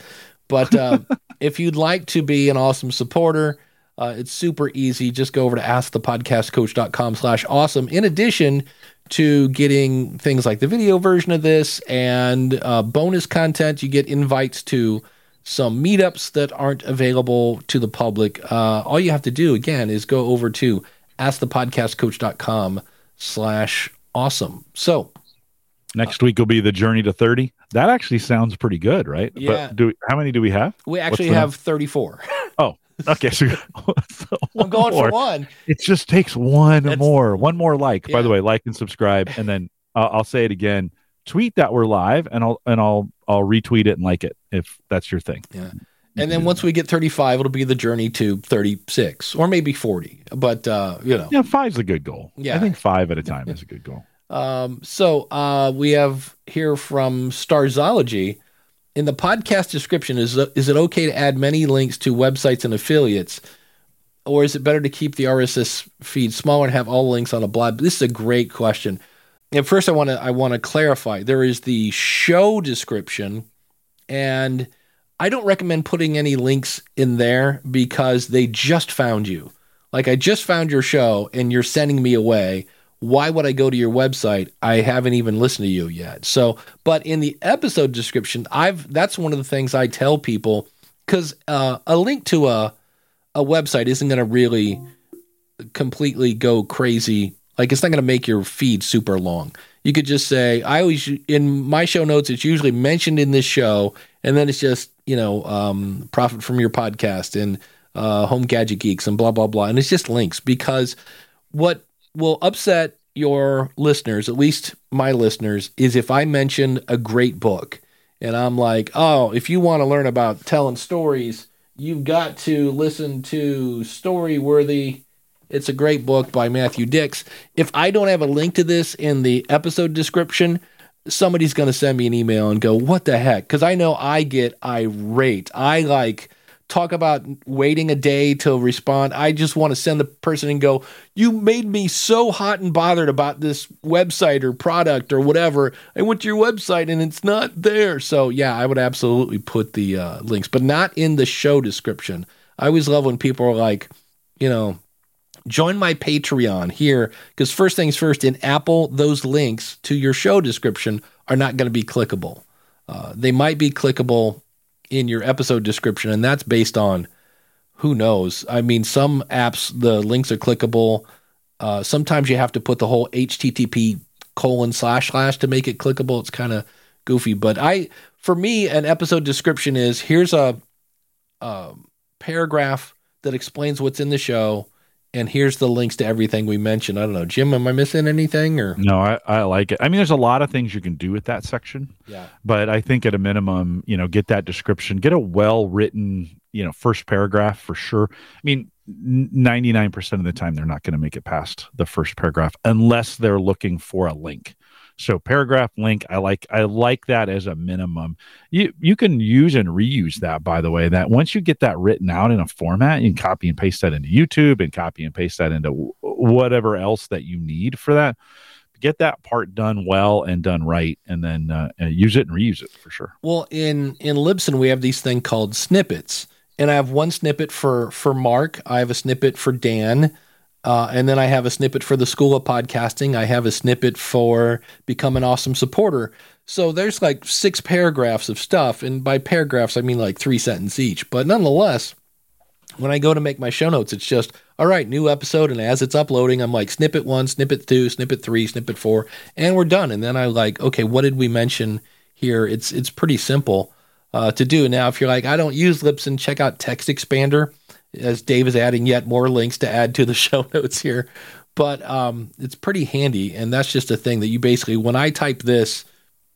But uh, if you'd like to be an awesome supporter, Uh, it's super easy. Just go over to ask the podcast coach dot com slash awesome. In addition to getting things like the video version of this and uh, bonus content, you get invites to some meetups that aren't available to the public. Uh, all you have to do, again, is go over to ask the podcast coach dot com slash awesome. So next week will be the journey to thirty. That actually sounds pretty good, right? Yeah. But do we, how many do we have? We actually have thirty-four. Oh. Okay, so I'm going more. For one. It just takes one That's, more, one more like. Yeah. By the way, like and subscribe, and then uh, I'll say it again. Tweet that we're live, and I'll and I'll I'll retweet it and like it if that's your thing. Yeah, and then once we get thirty-five, it'll be the journey to thirty-six or maybe forty. But uh, you know, yeah, five's a good goal. Yeah, I think five at a time is a good goal. Um, so uh, we have here from Starzology. In the podcast description, is is it okay to add many links to websites and affiliates, or is it better to keep the R S S feed smaller and have all links on a blog? This is a great question. And first, I want to I want to clarify: there is the show description, and I don't recommend putting any links in there because they just found you. Like, I just found your show, and you're sending me away. Why would I go to your website? I haven't even listened to you yet. So, but in the episode description, I've that's one of the things I tell people, because uh, a link to a a website isn't going to really completely go crazy. Like, it's not going to make your feed super long. You could just say, I always in my show notes, it's usually mentioned in this show, and then it's just you know um, profit from your podcast and uh, home gadget geeks and blah blah blah, and it's just links because what will upset your listeners, at least my listeners, is if I mention a great book and I'm like, oh, if you want to learn about telling stories, you've got to listen to Storyworthy. It's a great book by Matthew Dix. If I don't have a link to this in the episode description, somebody's going to send me an email and go, what the heck? Because I know I get irate. I like... talk about waiting a day to respond. I just want to send the person and go, you made me so hot and bothered about this website or product or whatever. I went to your website and it's not there. So yeah, I would absolutely put the uh, links, but not in the show description. I always love when people are like, you know, join my Patreon here, because first things first, in Apple, those links to your show description are not going to be clickable. Uh, they might be clickable in your episode description, and that's based on who knows. I mean, some apps, the links are clickable. Uh, sometimes you have to put the whole H T T P colon slash slash to make it clickable. It's kind of goofy, but I, for me, an episode description is here's a, a paragraph that explains what's in the show. And here's the links to everything we mentioned. I don't know, Jim, am I missing anything? Or no, I, I like it. I mean, there's a lot of things you can do with that section. Yeah. But I think at a minimum, you know, get that description, get a well-written, you know, first paragraph for sure. I mean, ninety-nine percent of the time, they're not going to make it past the first paragraph unless they're looking for a link. So paragraph, link, I like I like that as a minimum. You you can use and reuse that, by the way, that once you get that written out in a format, you can copy and paste that into YouTube and copy and paste that into whatever else that you need for that. Get that part done well and done right, and then uh, use it and reuse it for sure. Well, in, in Libsyn, we have these thing called snippets, and I have one snippet for, for Mark. I have a snippet for Dan. Uh, and then I have a snippet for the School of Podcasting. I have a snippet for Become an Awesome Supporter. So there's like six paragraphs of stuff. And by paragraphs, I mean like three sentences each. But nonetheless, when I go to make my show notes, it's just, all right, new episode. And as it's uploading, I'm like snippet one, snippet two, snippet three, snippet four, and we're done. And then I like, okay, what did we mention here? It's, it's pretty simple uh, to do. Now, if you're like, I don't use Libsyn, check out Text Expander, as Dave is adding yet more links to add to the show notes here. But um, it's pretty handy, and that's just a thing that you basically, when I type this,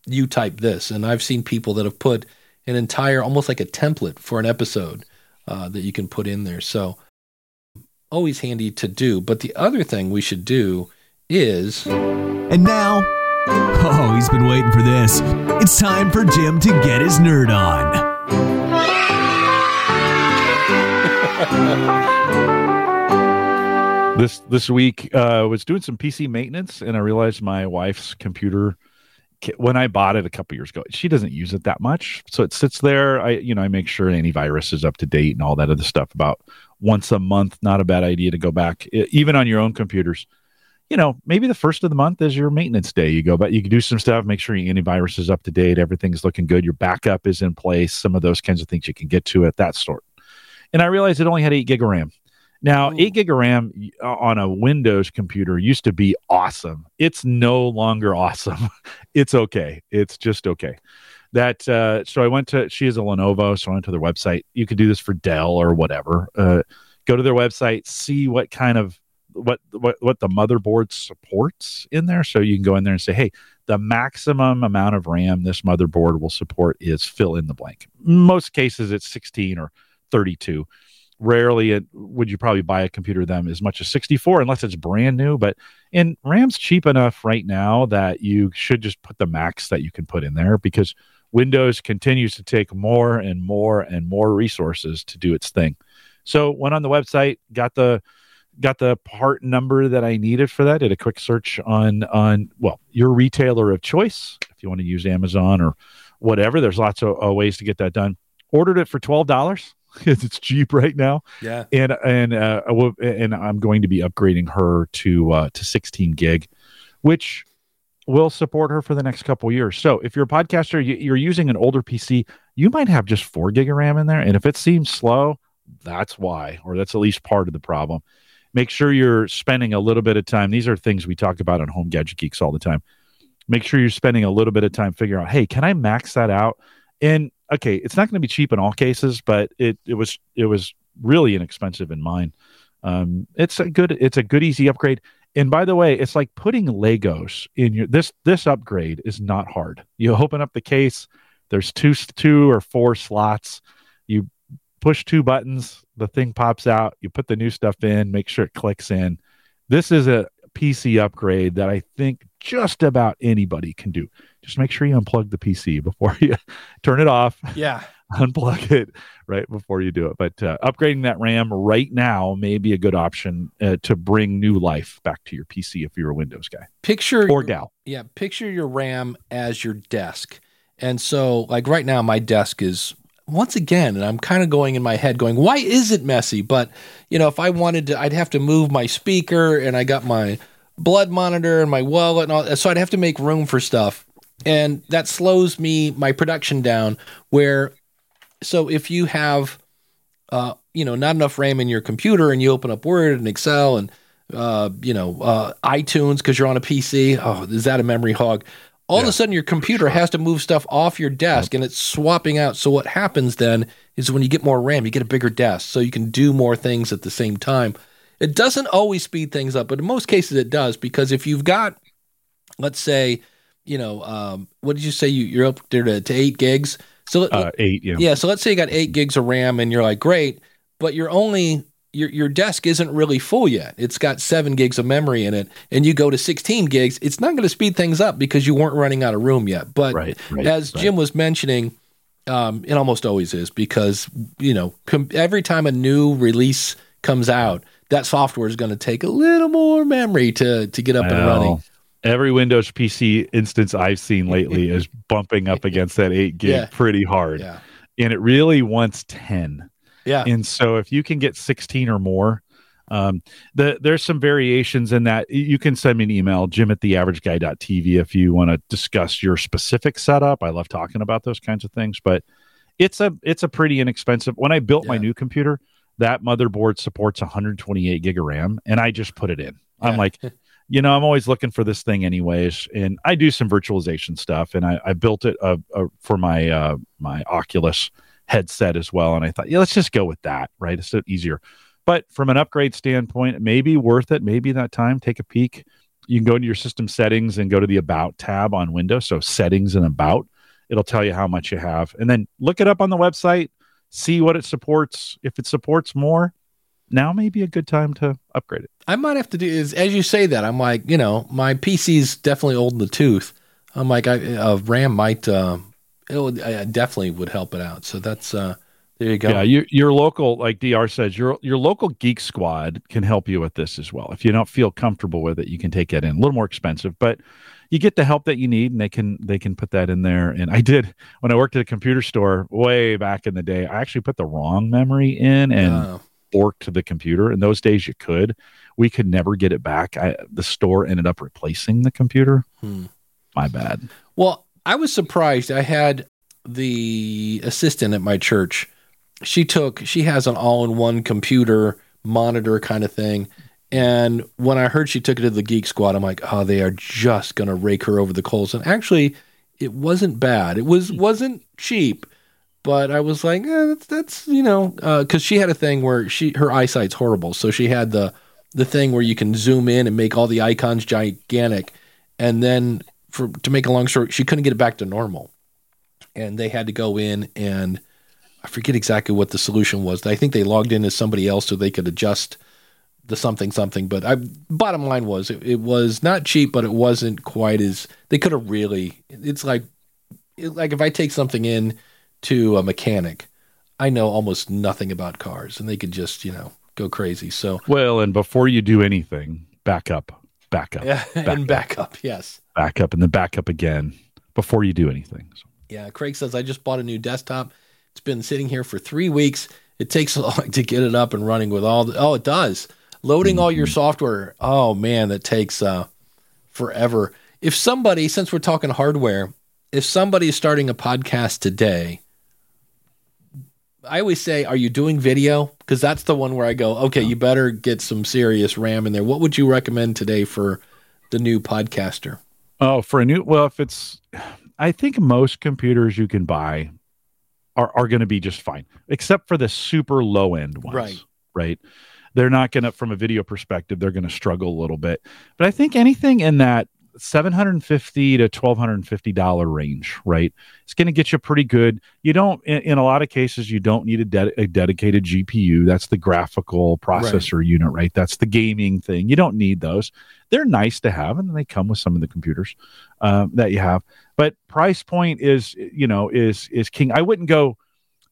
you type this. And I've seen people that have put an entire, almost like a template for an episode uh, that you can put in there. So always handy to do. But the other thing we should do is... And now, oh, he's been waiting for this. It's time for Jim to get his nerd on. This this week, I uh, was doing some P C maintenance, and I realized my wife's computer, when I bought it a couple years ago, she doesn't use it that much, so it sits there. I you know I make sure antivirus is up to date and all that other stuff. About once a month, not a bad idea to go back, it, even on your own computers. You know, maybe the first of the month is your maintenance day. You go back, you can do some stuff, make sure your antivirus is up to date, everything's looking good, your backup is in place, some of those kinds of things you can get to at that sort. And I realized it only had eight gig of RAM. Now, Ooh. eight gig of RAM on a Windows computer used to be awesome. It's no longer awesome. It's okay. It's just okay. That uh, so I went to. She is a Lenovo, so I went to their website. You could do this for Dell or whatever. Uh, go to their website, see what kind of what what what the motherboard supports in there. So you can go in there and say, hey, the maximum amount of RAM this motherboard will support is fill in the blank. Most cases, it's sixteen or thirty-two. Rarely it, would you probably buy a computer them as much as sixty-four unless it's brand new. But and RAM's cheap enough right now that you should just put the max that you can put in there, because Windows continues to take more and more and more resources to do its thing. So went on the website, got the got the part number that I needed for that. Did a quick search on on well your retailer of choice if you want to use Amazon or whatever. There's lots of uh, ways to get that done. Ordered it for twelve dollars. It's cheap right now, yeah. And and uh, I will, and I'm going to be upgrading her to uh, to sixteen gig, which will support her for the next couple years. So if you're a podcaster, you, you're using an older P C, you might have just four gig of RAM in there, and if it seems slow, that's why, or that's at least part of the problem. Make sure you're spending a little bit of time. These are things we talk about on Home Gadget Geeks all the time. Make sure you're spending a little bit of time figuring out, hey, can I max that out? And okay, it's not going to be cheap in all cases, but it, it was it was really inexpensive in mine. Um, it's a good it's a good easy upgrade. And by the way, it's like putting Legos in your this this upgrade is not hard. You open up the case. There's two two or four slots. You push two buttons. The thing pops out. You put the new stuff in. Make sure it clicks in. This is a P C upgrade that I think just about anybody can do. Just make sure you unplug the P C before you turn it off. Yeah. Unplug it right before you do it. But uh, upgrading that RAM right now may be a good option uh, to bring new life back to your P C if you're a Windows guy. Picture or gal. Yeah. Picture your RAM as your desk. And so like right now, my desk is once again, and I'm kind of going in my head going, why is it messy? But you know, if I wanted to, I'd have to move my speaker, and I got my blood monitor and my wallet and all that. So I'd have to make room for stuff. And that slows me, my production down where, so if you have, uh, you know, not enough RAM in your computer and you open up Word and Excel and, uh, you know, uh, iTunes, cause you're on a P C. Oh, is that a memory hog? All yeah. of a sudden your computer has to move stuff off your desk and it's swapping out. So what happens then is when you get more RAM, you get a bigger desk so you can do more things at the same time. It doesn't always speed things up, but in most cases it does, because if you've got, let's say, you know, um, what did you say? You, you're up there to, to eight gigs. So uh, eight, yeah. Yeah. So let's say you got eight gigs of RAM and you're like, great, but you're only, your, your desk isn't really full yet. It's got seven gigs of memory in it, and you go to sixteen gigs. It's not going to speed things up because you weren't running out of room yet. But right, right, as right. Jim was mentioning, um, it almost always is, because, you know, com- every time a new release comes out, that software is going to take a little more memory to to get up and running. Every Windows P C instance I've seen lately is bumping up against that eight gig yeah. pretty hard. Yeah. And it really wants ten. Yeah. And so if you can get sixteen or more, Um, the, there's some variations in that. You can send me an email, jim at the average guy dot t v, if you want to discuss your specific setup. I love talking about those kinds of things, but it's a it's a pretty inexpensive. When I built yeah. my new computer, that motherboard supports one hundred twenty-eight gig of RAM, and I just put it in. Yeah. I'm like, you know, I'm always looking for this thing anyways, and I do some virtualization stuff, and I, I built it uh, uh, for my uh, my Oculus headset as well, and I thought, yeah, let's just go with that, right? It's so easier. But from an upgrade standpoint, maybe worth it. Maybe that time, take a peek. You can go into your system settings and go to the About tab on Windows. So settings and About, it'll tell you how much you have. And then look it up on the website, see what it supports. If it supports more, now may be a good time to upgrade it. I might have to do is, as you say that, I'm like, you know, my P C's definitely old in the tooth. I'm like, I, uh, RAM might, uh, it would, I definitely would help it out. So that's, uh, there you go. Yeah, your, your local, like D R says, your your local geek squad can help you with this as well. If you don't feel comfortable with it, you can take that in. A little more expensive, but you get the help that you need, and they can they can put that in there. And I did, when I worked at a computer store way back in the day, I actually put the wrong memory in and uh, forked the computer. In those days, you could. We could never get it back. I, the store ended up replacing the computer. Hmm. My bad. Well, I was surprised. I had the assistant at my church. She took, she has an all-in-one computer monitor kind of thing. And when I heard she took it to the Geek Squad, I'm like, oh, they are just going to rake her over the coals. And actually, it wasn't bad. It was, wasn't cheap, but I was like, eh, that's, that's, you know, uh, cause she had a thing where she, her eyesight's horrible. So she had the, the thing where you can zoom in and make all the icons gigantic. And then for, to make a long story, she couldn't get it back to normal. And they had to go in and, I forget exactly what the solution was. I think they logged in as somebody else so they could adjust the something, something. But I, bottom line was it, it was not cheap, but it wasn't quite as – they could have really – it's like it, like if I take something in to a mechanic, I know almost nothing about cars, and they could just, you know, go crazy. So well, and before you do anything, back up, back up. Yeah, back and up. back up, yes. Back up and then back up again before you do anything. So. Yeah, Craig says, I just bought a new desktop. It's been sitting here for three weeks. It takes a long to get it up and running with all the, oh, it does. Loading all your software. Oh man, that takes uh, forever. If somebody, since we're talking hardware, if somebody is starting a podcast today, I always say, are you doing video? Because that's the one where I go, okay, you better get some serious RAM in there. What would you recommend today for the new podcaster? Oh, for a new, well, if it's, I think most computers you can buy are, are going to be just fine, except for the super low-end ones, right? Right? They're not going to, from a video perspective, they're going to struggle a little bit. But I think anything in that seven hundred fifty dollars to one thousand two hundred fifty dollars range, right? It's going to get you pretty good. You don't, in, in a lot of cases, you don't need a, de- a dedicated G P U. That's the graphical processor right. unit, right? That's the gaming thing. You don't need those. They're nice to have, and they come with some of the computers um, that you have. But price point is, you know, is is king. I wouldn't go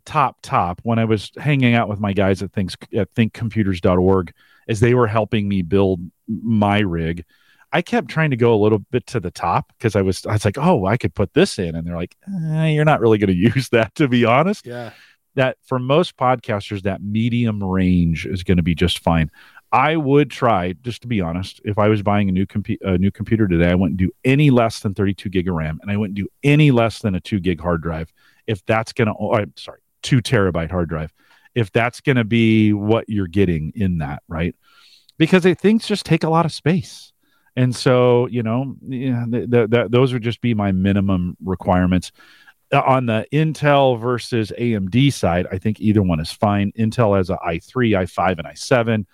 top, top. When I was hanging out with my guys at, things, at think computers dot org, as they were helping me build my rig, I kept trying to go a little bit to the top because I was, I was like, oh, I could put this in. And they're like, eh, you're not really going to use that, to be honest. Yeah. That for most podcasters, that medium range is going to be just fine. I would try, just to be honest, if I was buying a new, compu- a new computer today, I wouldn't do any less than thirty-two gig of RAM, and I wouldn't do any less than a two gig hard drive. If that's going to, I'm sorry, two terabyte hard drive. If that's going to be what you're getting in that, right? Because they, things just take a lot of space. And so, you know, yeah, th- th- th- those would just be my minimum requirements. Uh, on the Intel versus A M D side, I think either one is fine. Intel has an i three, i five, and i seven.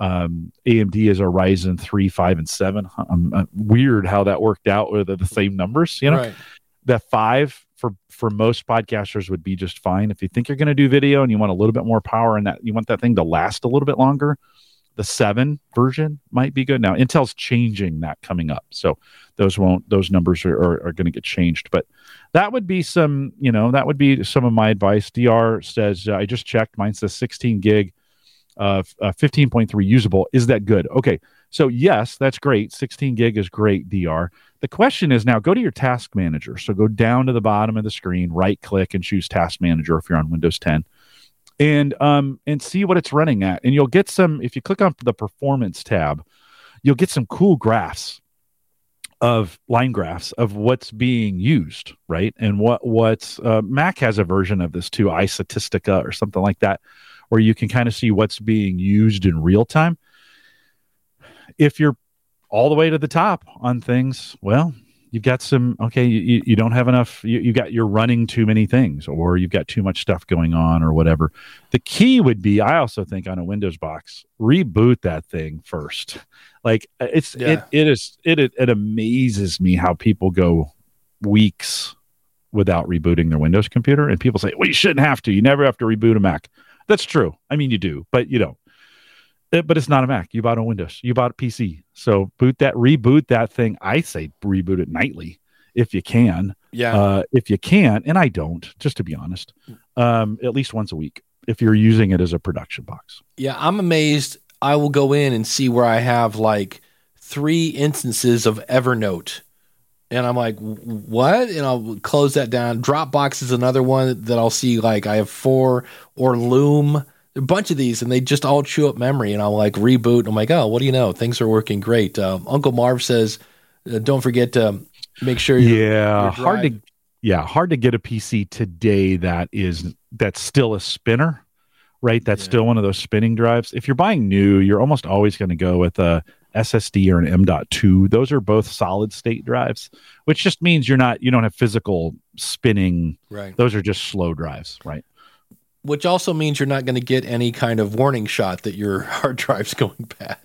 Um, A M D is a Ryzen three, five, and seven. I'm, I'm weird how that worked out with the, the same numbers. You know, right. The five for, for most podcasters would be just fine. If you think you're going to do video and you want a little bit more power and that you want that thing to last a little bit longer, the seven version might be good. Now Intel's changing that coming up, so those won't those numbers are are, are going to get changed. But that would be some, you know, that would be some of my advice. D R says uh, I just checked. Mine says sixteen gig, uh, uh, fifteen point three usable. Is that good? Okay, so yes, that's great. sixteen gig is great. D R. The question is now go to your task manager. So go down to the bottom of the screen, right click, and choose task manager if you're on Windows ten. and um and see what it's running at. And you'll get some, if you click on the performance tab, you'll get some cool graphs of line graphs of what's being used, right? And what what's uh, Mac has a version of this too, iStatistica or something like that, where you can kind of see what's being used in real time. If you're all the way to the top on things, well, you've got some, okay, you, you don't have enough, you, you got, you're running too many things, or you've got too much stuff going on or whatever. The key would be, I also think, on a Windows box, reboot that thing first. Like it's, yeah. it, it is, it, it, it amazes me how people go weeks without rebooting their Windows computer. And people say, well, you shouldn't have to, you never have to reboot a Mac. That's true. I mean, you do, but you don't. It, but it's not a Mac. You bought a Windows. You bought a P C. So boot that, reboot that thing. I say reboot it nightly if you can. Yeah. Uh, if you can, and I don't, just to be honest, um, at least once a week if you're using it as a production box. Yeah, I'm amazed. I will go in and see where I have like three instances of Evernote. And I'm like, what? And I'll close that down. Dropbox is another one that I'll see like I have four, or Loom. A bunch of these, and they just all chew up memory, and I'll like reboot, and I'm like, oh, what do you know, things are working great. Um, Uncle Marv says uh, don't forget to make sure you yeah hard to yeah hard to get a P C today that is that's still a spinner, right? That's yeah. still one of those spinning drives. If you're buying new, you're almost always going to go with a S S D or an M dot two. Those are both solid state drives, which just means you're not you don't have physical spinning, right? Those are just slow drives, right? Which also means you're not going to get any kind of warning shot that your hard drive's going bad.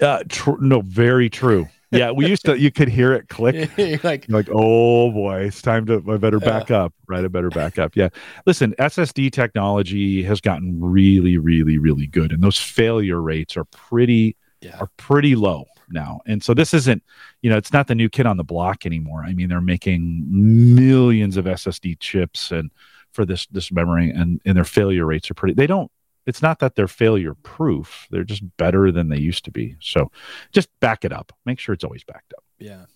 Uh, tr- no, very true. Yeah, we used to, you could hear it click. You're like, You're like, oh boy, it's time to, I better back uh, up, right? I better back up. Yeah. Listen, S S D technology has gotten really, really, really good. And those failure rates are pretty, yeah. are pretty low now. And so this isn't, you know, it's not the new kid on the block anymore. I mean, they're making millions of S S D chips and, for this this memory, and, and their failure rates are pretty, they don't, it's not that they're failure proof, they're just better than they used to be. So just back it up. Make sure it's always backed up. Yeah.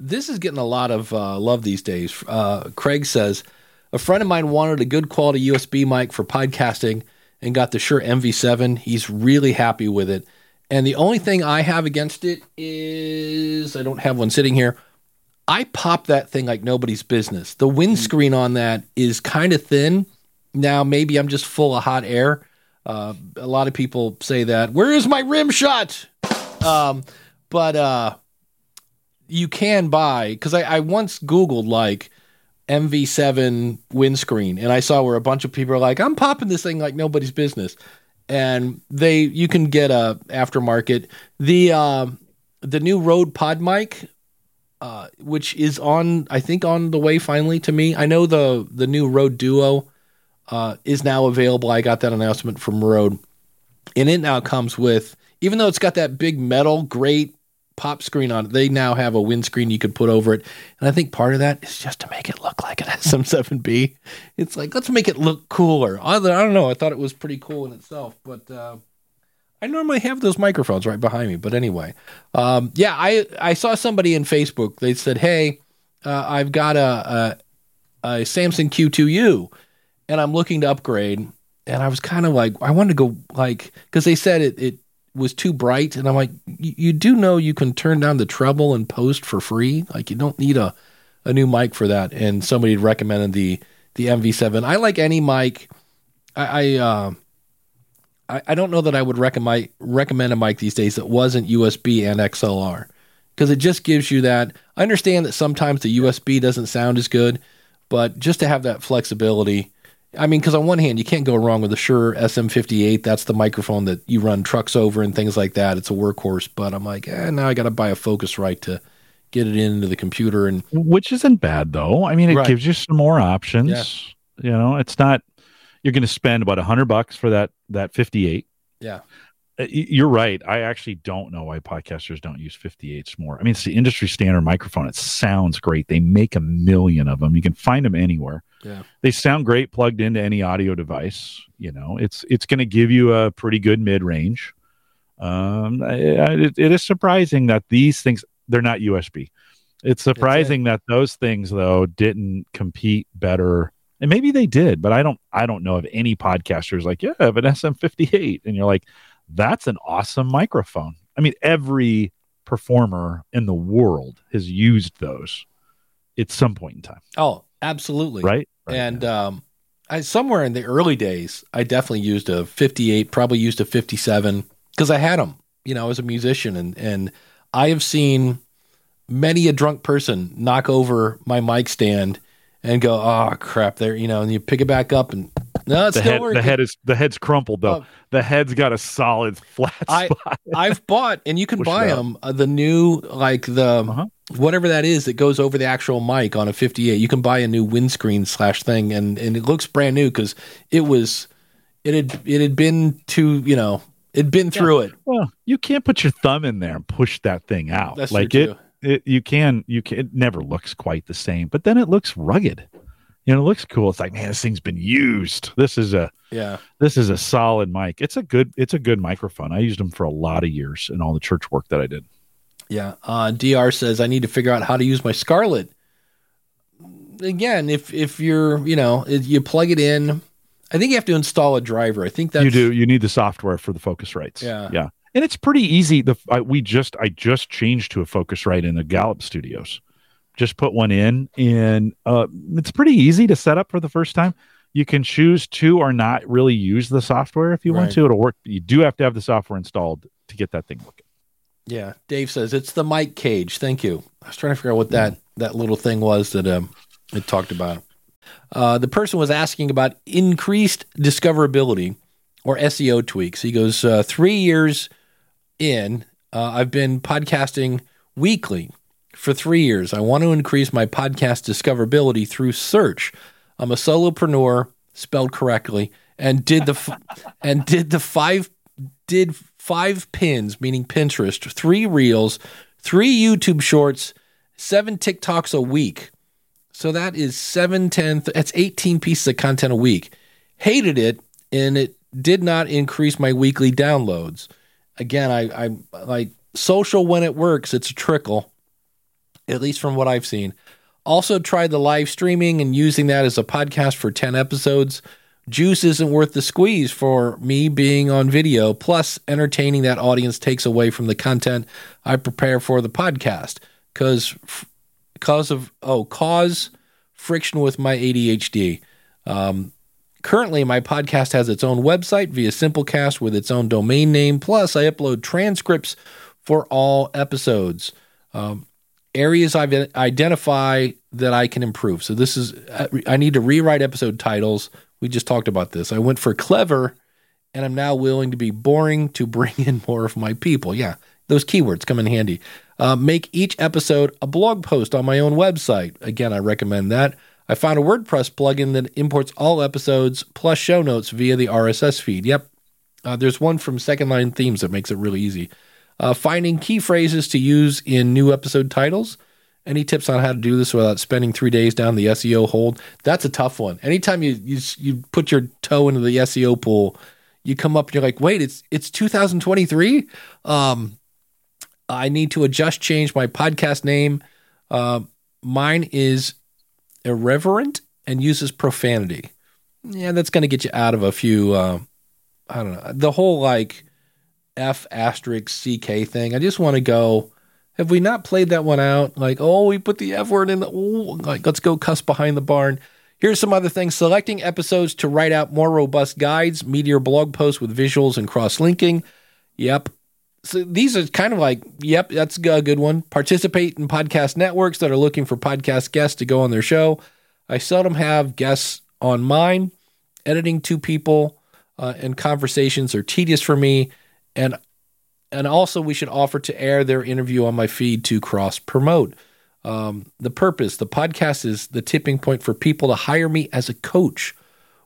This is getting a lot of uh, love these days. Uh, Craig says, a friend of mine wanted a good quality U S B mic for podcasting and got the Shure M V seven. He's really happy with it. And the only thing I have against it is, I don't have one sitting here, I pop that thing like nobody's business. The windscreen on that is kind of thin. Now, maybe I'm just full of hot air. Uh, a lot of people say that. Where is my rim shot? Um, but uh, you can buy, because I, I once Googled like M V seven windscreen, and I saw where a bunch of people are like, I'm popping this thing like nobody's business. And they, you can get a aftermarket. The, uh, the new Rode Pod Mic, Uh, which is on, I think, on the way finally to me. I know the the new Rode Duo uh, is now available. I got that announcement from Rode. And it now comes with, even though it's got that big metal, great pop screen on it, they now have a windscreen you could put over it. And I think part of that is just to make it look like an S M seven B. It's like, let's make it look cooler. I don't know. I thought it was pretty cool in itself, but... Uh, I normally have those microphones right behind me, but anyway. Um, yeah, I, I saw somebody in Facebook. They said, hey, uh, I've got a, a, a Samsung Q two U, and I'm looking to upgrade. And I was kind of like, I wanted to go, like, because they said it, it was too bright. And I'm like, you do know you can turn down the treble and post for free? Like, you don't need a, a new mic for that. And somebody recommended the, the M V seven. I like any mic. I... I uh, I don't know that I would recommend recommend a mic these days that wasn't U S B and X L R, because it just gives you that. I understand that sometimes the U S B doesn't sound as good, but just to have that flexibility. I mean, because on one hand, you can't go wrong with a Shure S M fifty-eight. That's the microphone that you run trucks over and things like that. It's a workhorse, but I'm like, eh, now I got to buy a Focusrite to get it into the computer. And which isn't bad, though. I mean, it right. gives you some more options. Yeah. You know, it's not... You're going to spend about a hundred bucks for that, that fifty-eight. Yeah. You're right. I actually don't know why podcasters don't use fifty-eights more. I mean, it's the industry standard microphone. It sounds great. They make a million of them. You can find them anywhere. Yeah. They sound great plugged into any audio device. You know, it's, it's going to give you a pretty good mid range. Um, it, it is surprising that these things, they're not U S B. It's surprising it. that those things though didn't compete better And maybe they did, but I don't I don't know of any podcasters like, yeah, I have an S M fifty-eight. And you're like, that's an awesome microphone. I mean, every performer in the world has used those at some point in time. Oh, absolutely. Right? Right. And um, I somewhere in the early days, I definitely used a fifty-eight, probably used a fifty-seven, because I had them. You know, I was a musician, and, and I have seen many a drunk person knock over my mic stand and go, oh, crap, there, you know, and you pick it back up and no, it's the still head, working. The head is, the head's crumpled, though. Uh, the head's got a solid flat I, spot. I've bought, and you can Push buy them, uh, the new, like the, uh-huh. whatever that is that goes over the actual mic on a fifty-eight. You can buy a new windscreen slash thing, and, and it looks brand new because it was, it had, it had been too, you know, it'd been through yeah. it. Well, you can't put your thumb in there and push that thing out. That's like it. Too. It, you can, you can, it never looks quite the same, but then it looks rugged. You know, it looks cool. It's like, man, this thing's been used. This is a, yeah, this is a solid mic. It's a good, it's a good microphone. I used them for a lot of years in all the church work that I did. Yeah. Uh, D R says, I need to figure out how to use my Scarlett. Again, if, if you're, you know, if you plug it in, I think you have to install a driver. I think that's. You do. You need the software for the Focusrites. Yeah. Yeah. And it's pretty easy. The I, we just I just changed to a Focusrite in the Gallup Studios. Just put one in, and uh, it's pretty easy to set up for the first time. You can choose to or not really use the software if you right. want to. It'll work. You do have to have the software installed to get that thing working. Yeah, Dave says it's the mic cage. Thank you. I was trying to figure out what that yeah. that little thing was that um, it talked about. Uh, the person was asking about increased discoverability or S E O tweaks. He goes uh, three years. In, uh, I've been podcasting weekly for three years. I want to increase my podcast discoverability through search. I'm a solopreneur, spelled correctly, and did the f- and did the five did five pins, meaning Pinterest, three reels, three YouTube shorts, seven TikToks a week. So that is seven ten. That's eighteen pieces of content a week. Hated it, and it did not increase my weekly downloads. Again, I, I like social when it works, it's a trickle, at least from what I've seen. Also tried the live streaming and using that as a podcast for ten episodes. Juice isn't worth the squeeze for me being on video, plus entertaining that audience takes away from the content I prepare for the podcast because cause of oh cause friction with my A D H D. Um Currently, my podcast has its own website via Simplecast with its own domain name. Plus, I upload transcripts for all episodes. Um, areas I've identified that I can improve. So this is, I need to rewrite episode titles. We just talked about this. I went for clever, and I'm now willing to be boring to bring in more of my people. Yeah, those keywords come in handy. Uh, make each episode a blog post on my own website. Again, I recommend that. I found a WordPress plugin that imports all episodes plus show notes via the R S S feed. Yep. Uh, there's one from Second Line Themes that makes it really easy. Uh, finding key phrases to use in new episode titles. Any tips on how to do this without spending three days down the S E O hole? That's a tough one. Anytime you, you you put your toe into the S E O pool, you come up and you're like, wait, it's it's two thousand twenty-three? Um, I need to adjust, change my podcast name. Uh, mine is irreverent and uses profanity. Yeah, that's going to get you out of a few, uh, I don't know, the whole like F asterisk C K thing. I just want to go, have we not played that one out? Like, oh, we put the F word in the, ooh, like, let's go cuss behind the barn. Here's some other things. Selecting episodes to write out more robust guides, media blog posts with visuals and cross-linking. Yep. So these are kind of like, yep, that's a good one. Participate in podcast networks that are looking for podcast guests to go on their show. I seldom have guests on mine. Editing two people uh, and conversations are tedious for me. And and also we should offer to air their interview on my feed to cross-promote. Um, the purpose, the podcast is the tipping point for people to hire me as a coach,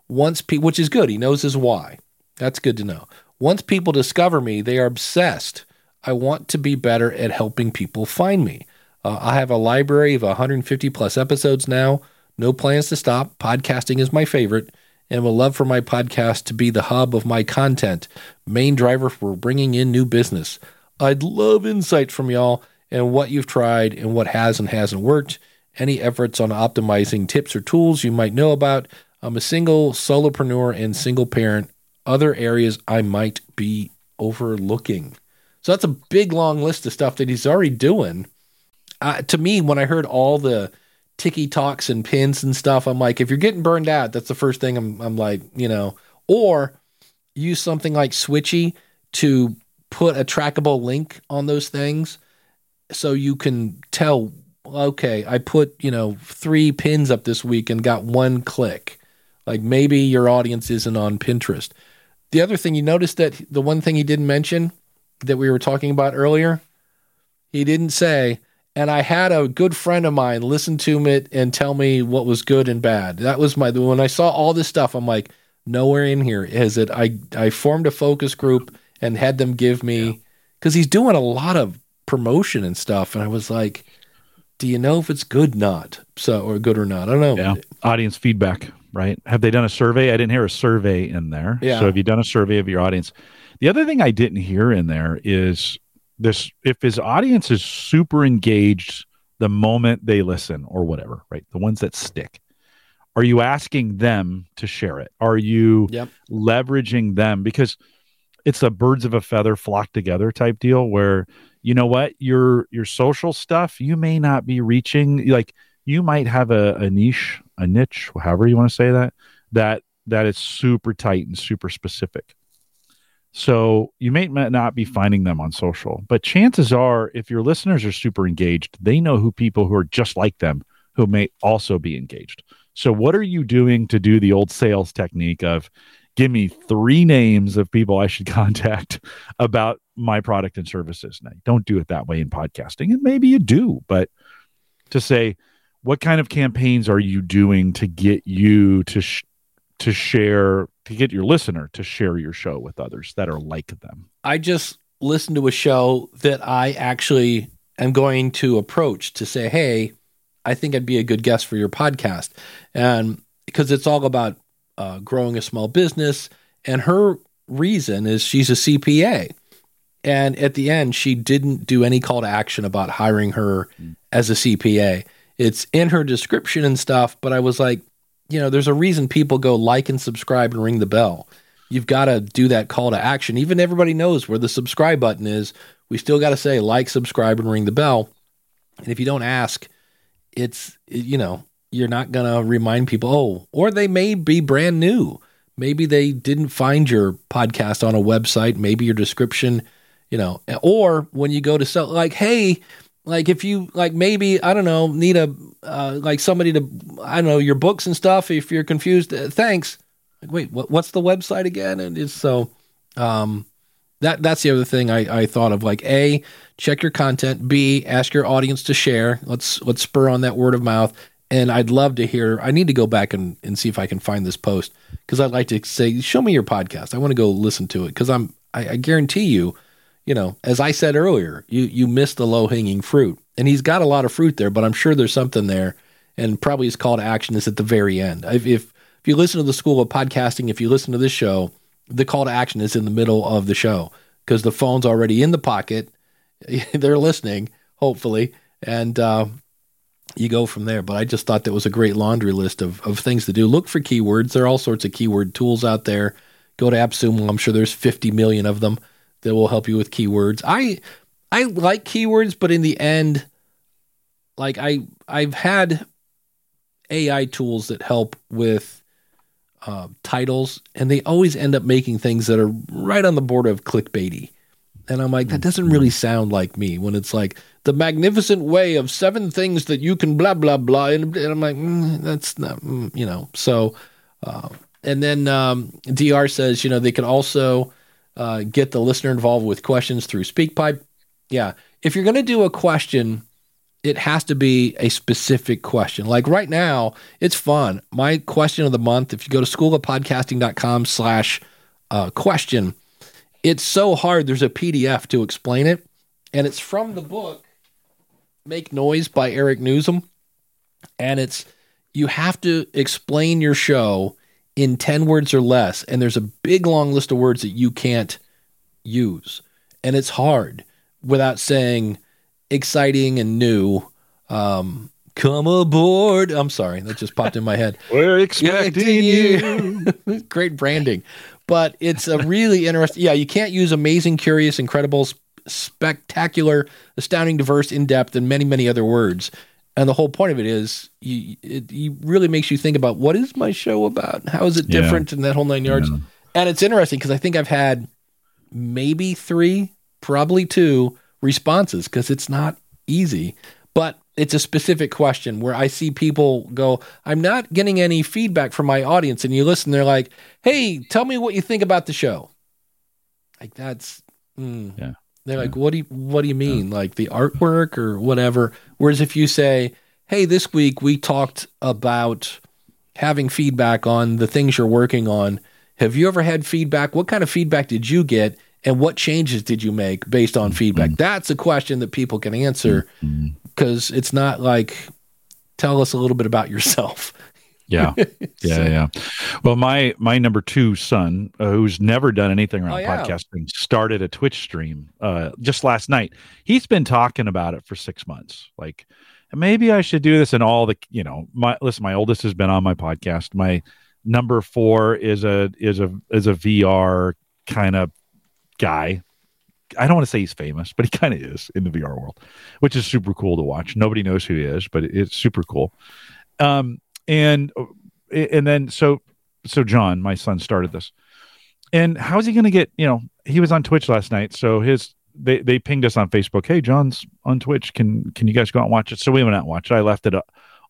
once, pe- which is good. He knows his why. That's good to know. Once people discover me, they are obsessed. I want to be better at helping people find me. Uh, I have a library of one hundred fifty plus episodes now. No plans to stop. Podcasting is my favorite and would love for my podcast to be the hub of my content. Main driver for bringing in new business. I'd love insights from y'all and what you've tried and what has and hasn't worked. Any efforts on optimizing tips or tools you might know about. I'm a single solopreneur and single parent. Other areas I might be overlooking. So that's a big, long list of stuff that he's already doing. Uh, to me, when I heard all the ticky talks and pins and stuff, I'm like, if you're getting burned out, that's the first thing I'm, I'm like, you know, or use something like Switchy to put a trackable link on those things so you can tell, okay, I put, you know, three pins up this week and got one click. Like maybe your audience isn't on Pinterest. The other thing you noticed that the one thing he didn't mention that we were talking about earlier, he didn't say, and I had a good friend of mine listen to it and tell me what was good and bad. That was my, when I saw all this stuff, I'm like, nowhere in here is it. I, I formed a focus group and had them give me, because yeah. he's doing a lot of promotion and stuff. And I was like, do you know if it's good or not? So, or good or not? I don't know. Yeah. Audience feedback, right? Have they done a survey? I didn't hear a survey in there. Yeah. So have you done a survey of your audience? The other thing I didn't hear in there is this, if his audience is super engaged the moment they listen or whatever, right? The ones that stick. Are you asking them to share it? Are you yep. leveraging them? Because it's a birds of a feather flock together type deal where, you know what, your your social stuff, you may not be reaching, like you might have a, a niche, a niche, however you want to say that, that that is super tight and super specific. So you may not be finding them on social, but chances are if your listeners are super engaged, they know who people who are just like them who may also be engaged. So what are you doing to do the old sales technique of give me three names of people I should contact about my product and services? Now, don't do it that way in podcasting. And maybe you do, but to say, what kind of campaigns are you doing to get you to sh- to share, to get your listener to share your show with others that are like them? I just listened to a show that I actually am going to approach to say, hey, I think I'd be a good guest for your podcast. And because it's all about Uh, growing a small business, and her reason is she's a C P A. And at the end, she didn't do any call to action about hiring her mm. as a C P A. It's in her description and stuff, but I was like, you know, there's a reason people go like and subscribe and ring the bell. You've got to do that call to action. Even everybody knows where the subscribe button is. We still got to say like, subscribe, and ring the bell. And if you don't ask, it's, you know, you're not going to remind people, oh, or they may be brand new. Maybe they didn't find your podcast on a website. Maybe your description, you know, or when you go to sell, like, hey, like if you like, maybe, I don't know, need a, uh, like somebody to, I don't know, your books and stuff. If you're confused, uh, thanks. Like, wait, what, what's the website again? And it's so, um, that, that's the other thing I, I thought of, like, A, check your content, B, ask your audience to share. Let's, let's spur on that word of mouth. And I'd love to hear, I need to go back and, and see if I can find this post, because I'd like to say, show me your podcast. I want to go listen to it, because I'm, I, I guarantee you, you know, as I said earlier, you, you missed the low hanging fruit, and he's got a lot of fruit there, but I'm sure there's something there. And probably his call to action is at the very end. If, if, if you listen to the School of Podcasting, if you listen to this show, the call to action is in the middle of the show, because the phone's already in the pocket. They're listening, hopefully. And, uh, you go from there. But I just thought that was a great laundry list of, of things to do. Look for keywords. There are all sorts of keyword tools out there. Go to AppSumo. I'm sure there's fifty million of them that will help you with keywords. I I like keywords, but in the end, like I, I've had A I tools that help with uh, titles, and they always end up making things that are right on the border of clickbaity. And I'm like, that doesn't really sound like me, when it's like the magnificent way of seven things that you can blah, blah, blah. And, and I'm like, mm, that's not, mm, you know, so, uh, and then um, D R says, you know, they can also uh, get the listener involved with questions through SpeakPipe. Yeah. If you're going to do a question, it has to be a specific question. Like right now, it's fun. My question of the month, if you go to school of podcasting dot com slash question, it's so hard. There's a P D F to explain it, and it's from the book Make Noise by Eric Newsom. And it's, you have to explain your show in ten words or less. And there's a big long list of words that you can't use. And it's hard without saying exciting and new. Um, Come aboard. I'm sorry. That just popped in my head. We're expecting you. Great branding. But it's a really interesting. Yeah, you can't use amazing, curious, incredible, spectacular, astounding, diverse, in-depth, and many, many other words. And the whole point of it is you, it you really makes you think about, what is my show about? How is it different? Yeah. And that whole nine yards. Yeah. And it's interesting because I think I've had maybe three, probably two responses, because it's not easy. But it's a specific question where I see people go, I'm not getting any feedback from my audience. And you listen, they're like, hey, tell me what you think about the show. Like that's mm. – yeah. They're yeah. like, what do you, what do you mean? Yeah. Like the artwork or whatever. Whereas if you say, hey, this week we talked about having feedback on the things you're working on. Have you ever had feedback? What kind of feedback did you get? And what changes did you make based on feedback? Mm-hmm. That's a question that people can answer, because mm-hmm. it's not like, tell us a little bit about yourself. Yeah. Yeah. So. Yeah. Well, my, my number two son, uh, who's never done anything around oh, yeah. podcasting, started a Twitch stream, uh, just last night. He's been talking about it for six months. Like, maybe I should do this. And all the, you know, my, listen, my oldest has been on my podcast. My number four is a, is a, is a V R kind of guy. I don't want to say he's famous, but he kind of is in the V R world, which is super cool to watch. Nobody knows who he is, but it's super cool. Um, And and then so so John, my son, started this. And how is he going to get, you know, he was on Twitch last night. So his they, they pinged us on Facebook. Hey, John's on Twitch. Can can you guys go out and watch it? So we went out and watched it. I left it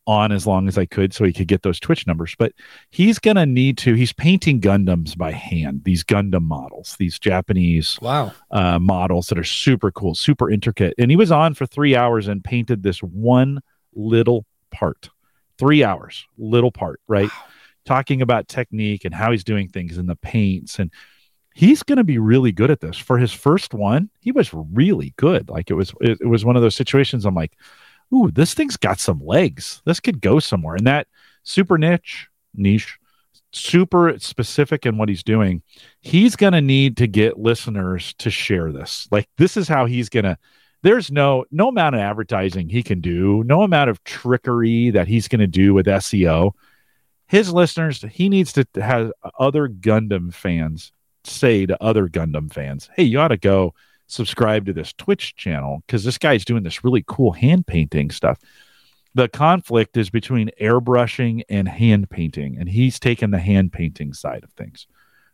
on as long as I could so he could get those Twitch numbers. But he's going to need to, he's painting Gundams by hand, these Gundam models, these Japanese wow. uh, models that are super cool, super intricate. And he was on for three hours and painted this one little part. Three hours, little part, right? Wow. Talking about technique and how he's doing things and the paints. And he's going to be really good at this. For his first one, he was really good. Like it was, it, it was one of those situations. I'm like, ooh, this thing's got some legs. This could go somewhere. And that super niche, niche, super specific in what he's doing. He's going to need to get listeners to share this. Like this is how he's going to. There's no no amount of advertising he can do, no amount of trickery that he's going to do with S E O. His listeners, he needs to have other Gundam fans say to other Gundam fans, hey, you ought to go subscribe to this Twitch channel because this guy's doing this really cool hand painting stuff. The conflict is between airbrushing and hand painting, and he's taken the hand painting side of things.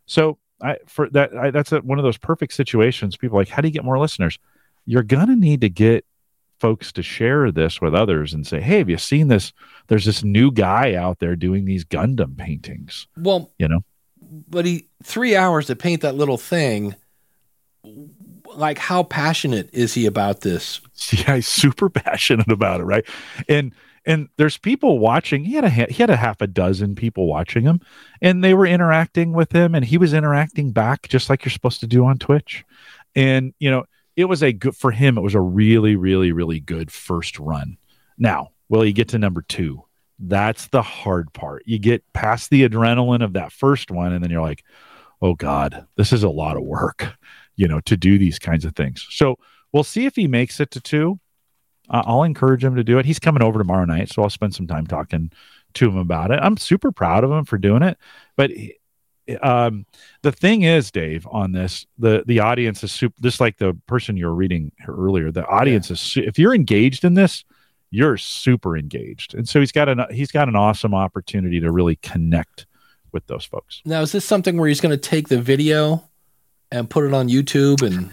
So I, for that, I, that's a, one of those perfect situations. People are like, how do you get more listeners? You're going to need to get folks to share this with others and say, hey, have you seen this? There's this new guy out there doing these Gundam paintings. Well, you know, but he, three hours to paint that little thing. Like how passionate is he about this? Yeah, he's super passionate about it. Right. And, and there's people watching. He had a, he had a half a dozen people watching him, and they were interacting with him, and he was interacting back just like you're supposed to do on Twitch. And, you know, it was a good, for him, it was a really, really, really good first run. Now, will you get to number two? That's the hard part. You get past the adrenaline of that first one, and then you're like, oh God, this is a lot of work, you know, to do these kinds of things. So we'll see if he makes it to two. Uh, I'll encourage him to do it. He's coming over tomorrow night, so I'll spend some time talking to him about it. I'm super proud of him for doing it, but he, Um, the thing is, Dave, on this, the, the audience is super, just like the person you were reading earlier, the audience yeah. is, su- if you're engaged in this, you're super engaged. And so he's got an, he's got an awesome opportunity to really connect with those folks. Now, is this something where he's going to take the video and put it on YouTube? And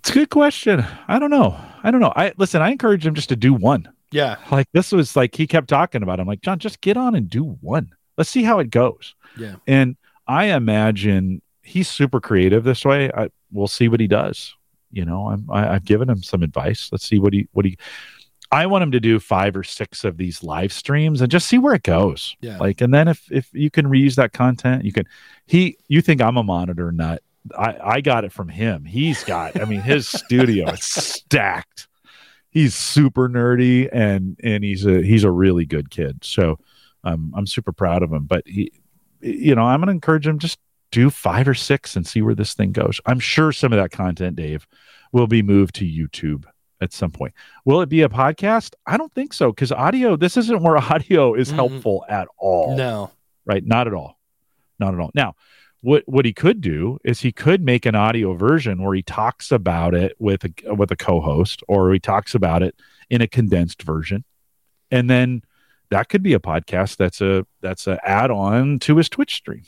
it's a good question. I don't know. I don't know. I listen, I encourage him just to do one. Yeah. Like this was like, he kept talking about it. I'm like, John, just get on and do one. Let's see how it goes. Yeah. And I imagine he's super creative this way. I, we'll see what he does. You know, I'm, I, I've given him some advice. Let's see what he, what he, I want him to do five or six of these live streams and just see where it goes. Yeah. Like, and then if, if you can reuse that content, you can, he, you think I'm a monitor nut. I, I got it from him. He's got, I mean, his studio is stacked. He's super nerdy and, and he's a, he's a really good kid. So um, I'm super proud of him, but he, you know, I'm going to encourage him just do five or six and see where this thing goes. I'm sure some of that content, Dave, will be moved to YouTube at some point. Will it be a podcast? I don't think so, because audio, this isn't where audio is mm-hmm. helpful at all. No. Right? Not at all. Not at all. Now, what what he could do is he could make an audio version where he talks about it with a, with a co-host, or he talks about it in a condensed version. And then that could be a podcast that's a that's an add-on to his Twitch stream.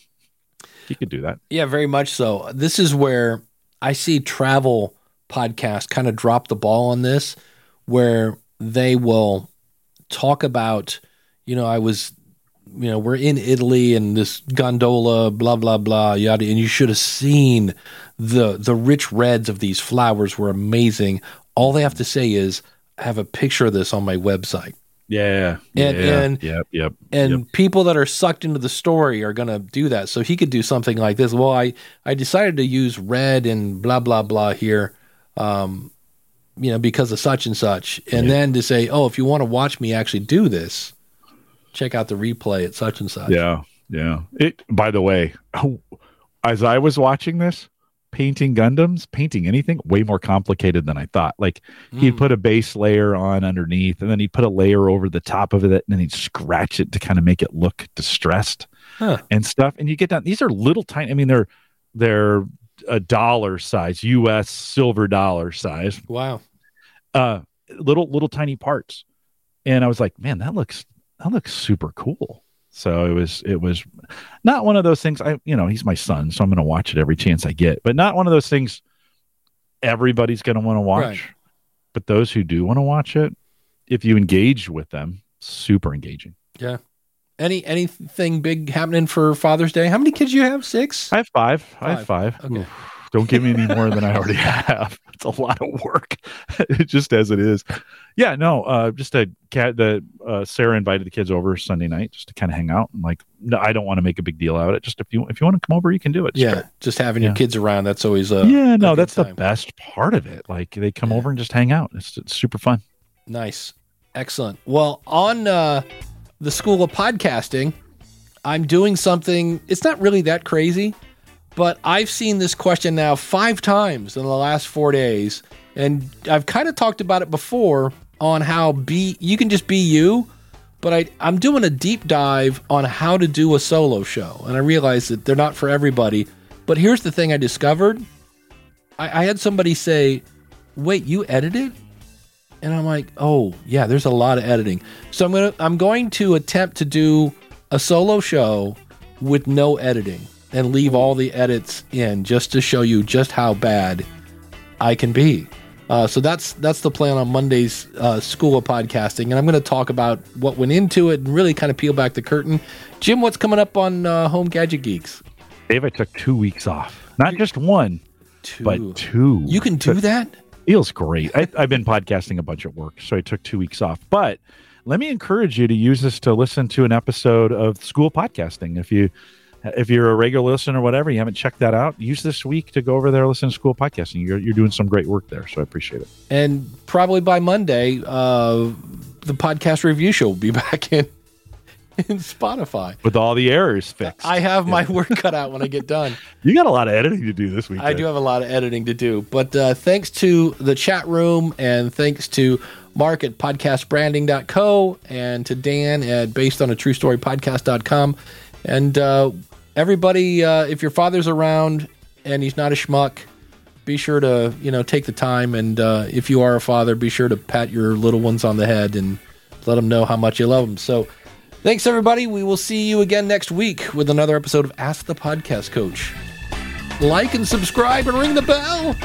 He could do that. Yeah, very much so. This is where I see travel podcasts kind of drop the ball on this, where they will talk about, you know, I was, you know, we're in Italy and this gondola, blah, blah, blah, yada. And you should have seen the the rich reds of these flowers were amazing. All they have to say is, I have a picture of this on my website. Yeah, and yeah, and yep, yep, and yep. people that are sucked into the story are going to do that. So he could do something like this. Well, I, I decided to use red and blah blah blah here, um, you know, because of such and such, and yeah. then to say, oh, if you want to watch me actually do this, check out the replay at such and such. Yeah, yeah. It. By the way, as I was watching this, painting Gundams, painting anything, way more complicated than I thought. Like mm. he'd put a base layer on underneath, and then he'd put a layer over the top of it, and then he'd scratch it to kind of make it look distressed huh. and stuff. And you get down, these are little tiny, I mean, they're, they're a dollar size, U S silver dollar size. Wow. Uh, little, little tiny parts. And I was like, man, that looks, that looks super cool. So it was, it was not one of those things. I, you know, he's my son, so I'm going to watch it every chance I get, but not one of those things everybody's going to want to watch, right. But those who do want to watch it, if you engage with them, super engaging. Yeah. Any, anything big happening for Father's Day? How many kids do you have? Six? I have five. five. I have five. Okay. Oof, don't give me any more than I already have. It's a lot of work just as it is. Yeah, no, uh, just a cat the uh, Sarah invited the kids over Sunday night just to kind of hang out. And like, no, I don't want to make a big deal out of it. Just if you, if you want to come over, you can do it. Just yeah. Try. Just having yeah. your kids around. That's always a, yeah, no, a good that's time. The best part of it. Like they come yeah. over and just hang out. It's, it's super fun. Nice. Excellent. Well, on uh, the School of Podcasting, I'm doing something. It's not really that crazy. But I've seen this question now five times in the last four days. And I've kind of talked about it before on how be you can just be you. But I, I'm doing a deep dive on how to do a solo show. And I realized that they're not for everybody. But here's the thing I discovered. I, I had somebody say, wait, you edited? And I'm like, oh, yeah, there's a lot of editing. So I'm gonna, I'm going to attempt to do a solo show with no editing. And leave all the edits in just to show you just how bad I can be. Uh, so that's that's the plan on Monday's uh, School of Podcasting. And I'm going to talk about what went into it and really kind of peel back the curtain. Jim, what's coming up on uh, Home Gadget Geeks? Dave, I took two weeks off. Not just one, two. but two. You can do that? Feels great. I, I've been podcasting a bunch at work, so I took two weeks off. But let me encourage you to use this to listen to an episode of School of Podcasting. If you... If you're a regular listener or whatever, you haven't checked that out, use this week to go over there, listen to School Podcasting. You're, you're doing some great work there, so I appreciate it. And probably by Monday, uh, the podcast review show will be back in, in Spotify. With all the errors fixed. I have yeah. my work cut out when I get done. You got a lot of editing to do this week. I do have a lot of editing to do. But uh, thanks to the chat room and thanks to Mark at podcast branding dot co and to Dan at based on a true story podcast dot com. And uh, everybody, uh, if your father's around and he's not a schmuck, be sure to, you know, take the time. And uh, if you are a father, be sure to pat your little ones on the head and let them know how much you love them. So thanks, everybody. We will see you again next week with another episode of Ask the Podcast Coach. Like and subscribe and ring the bell.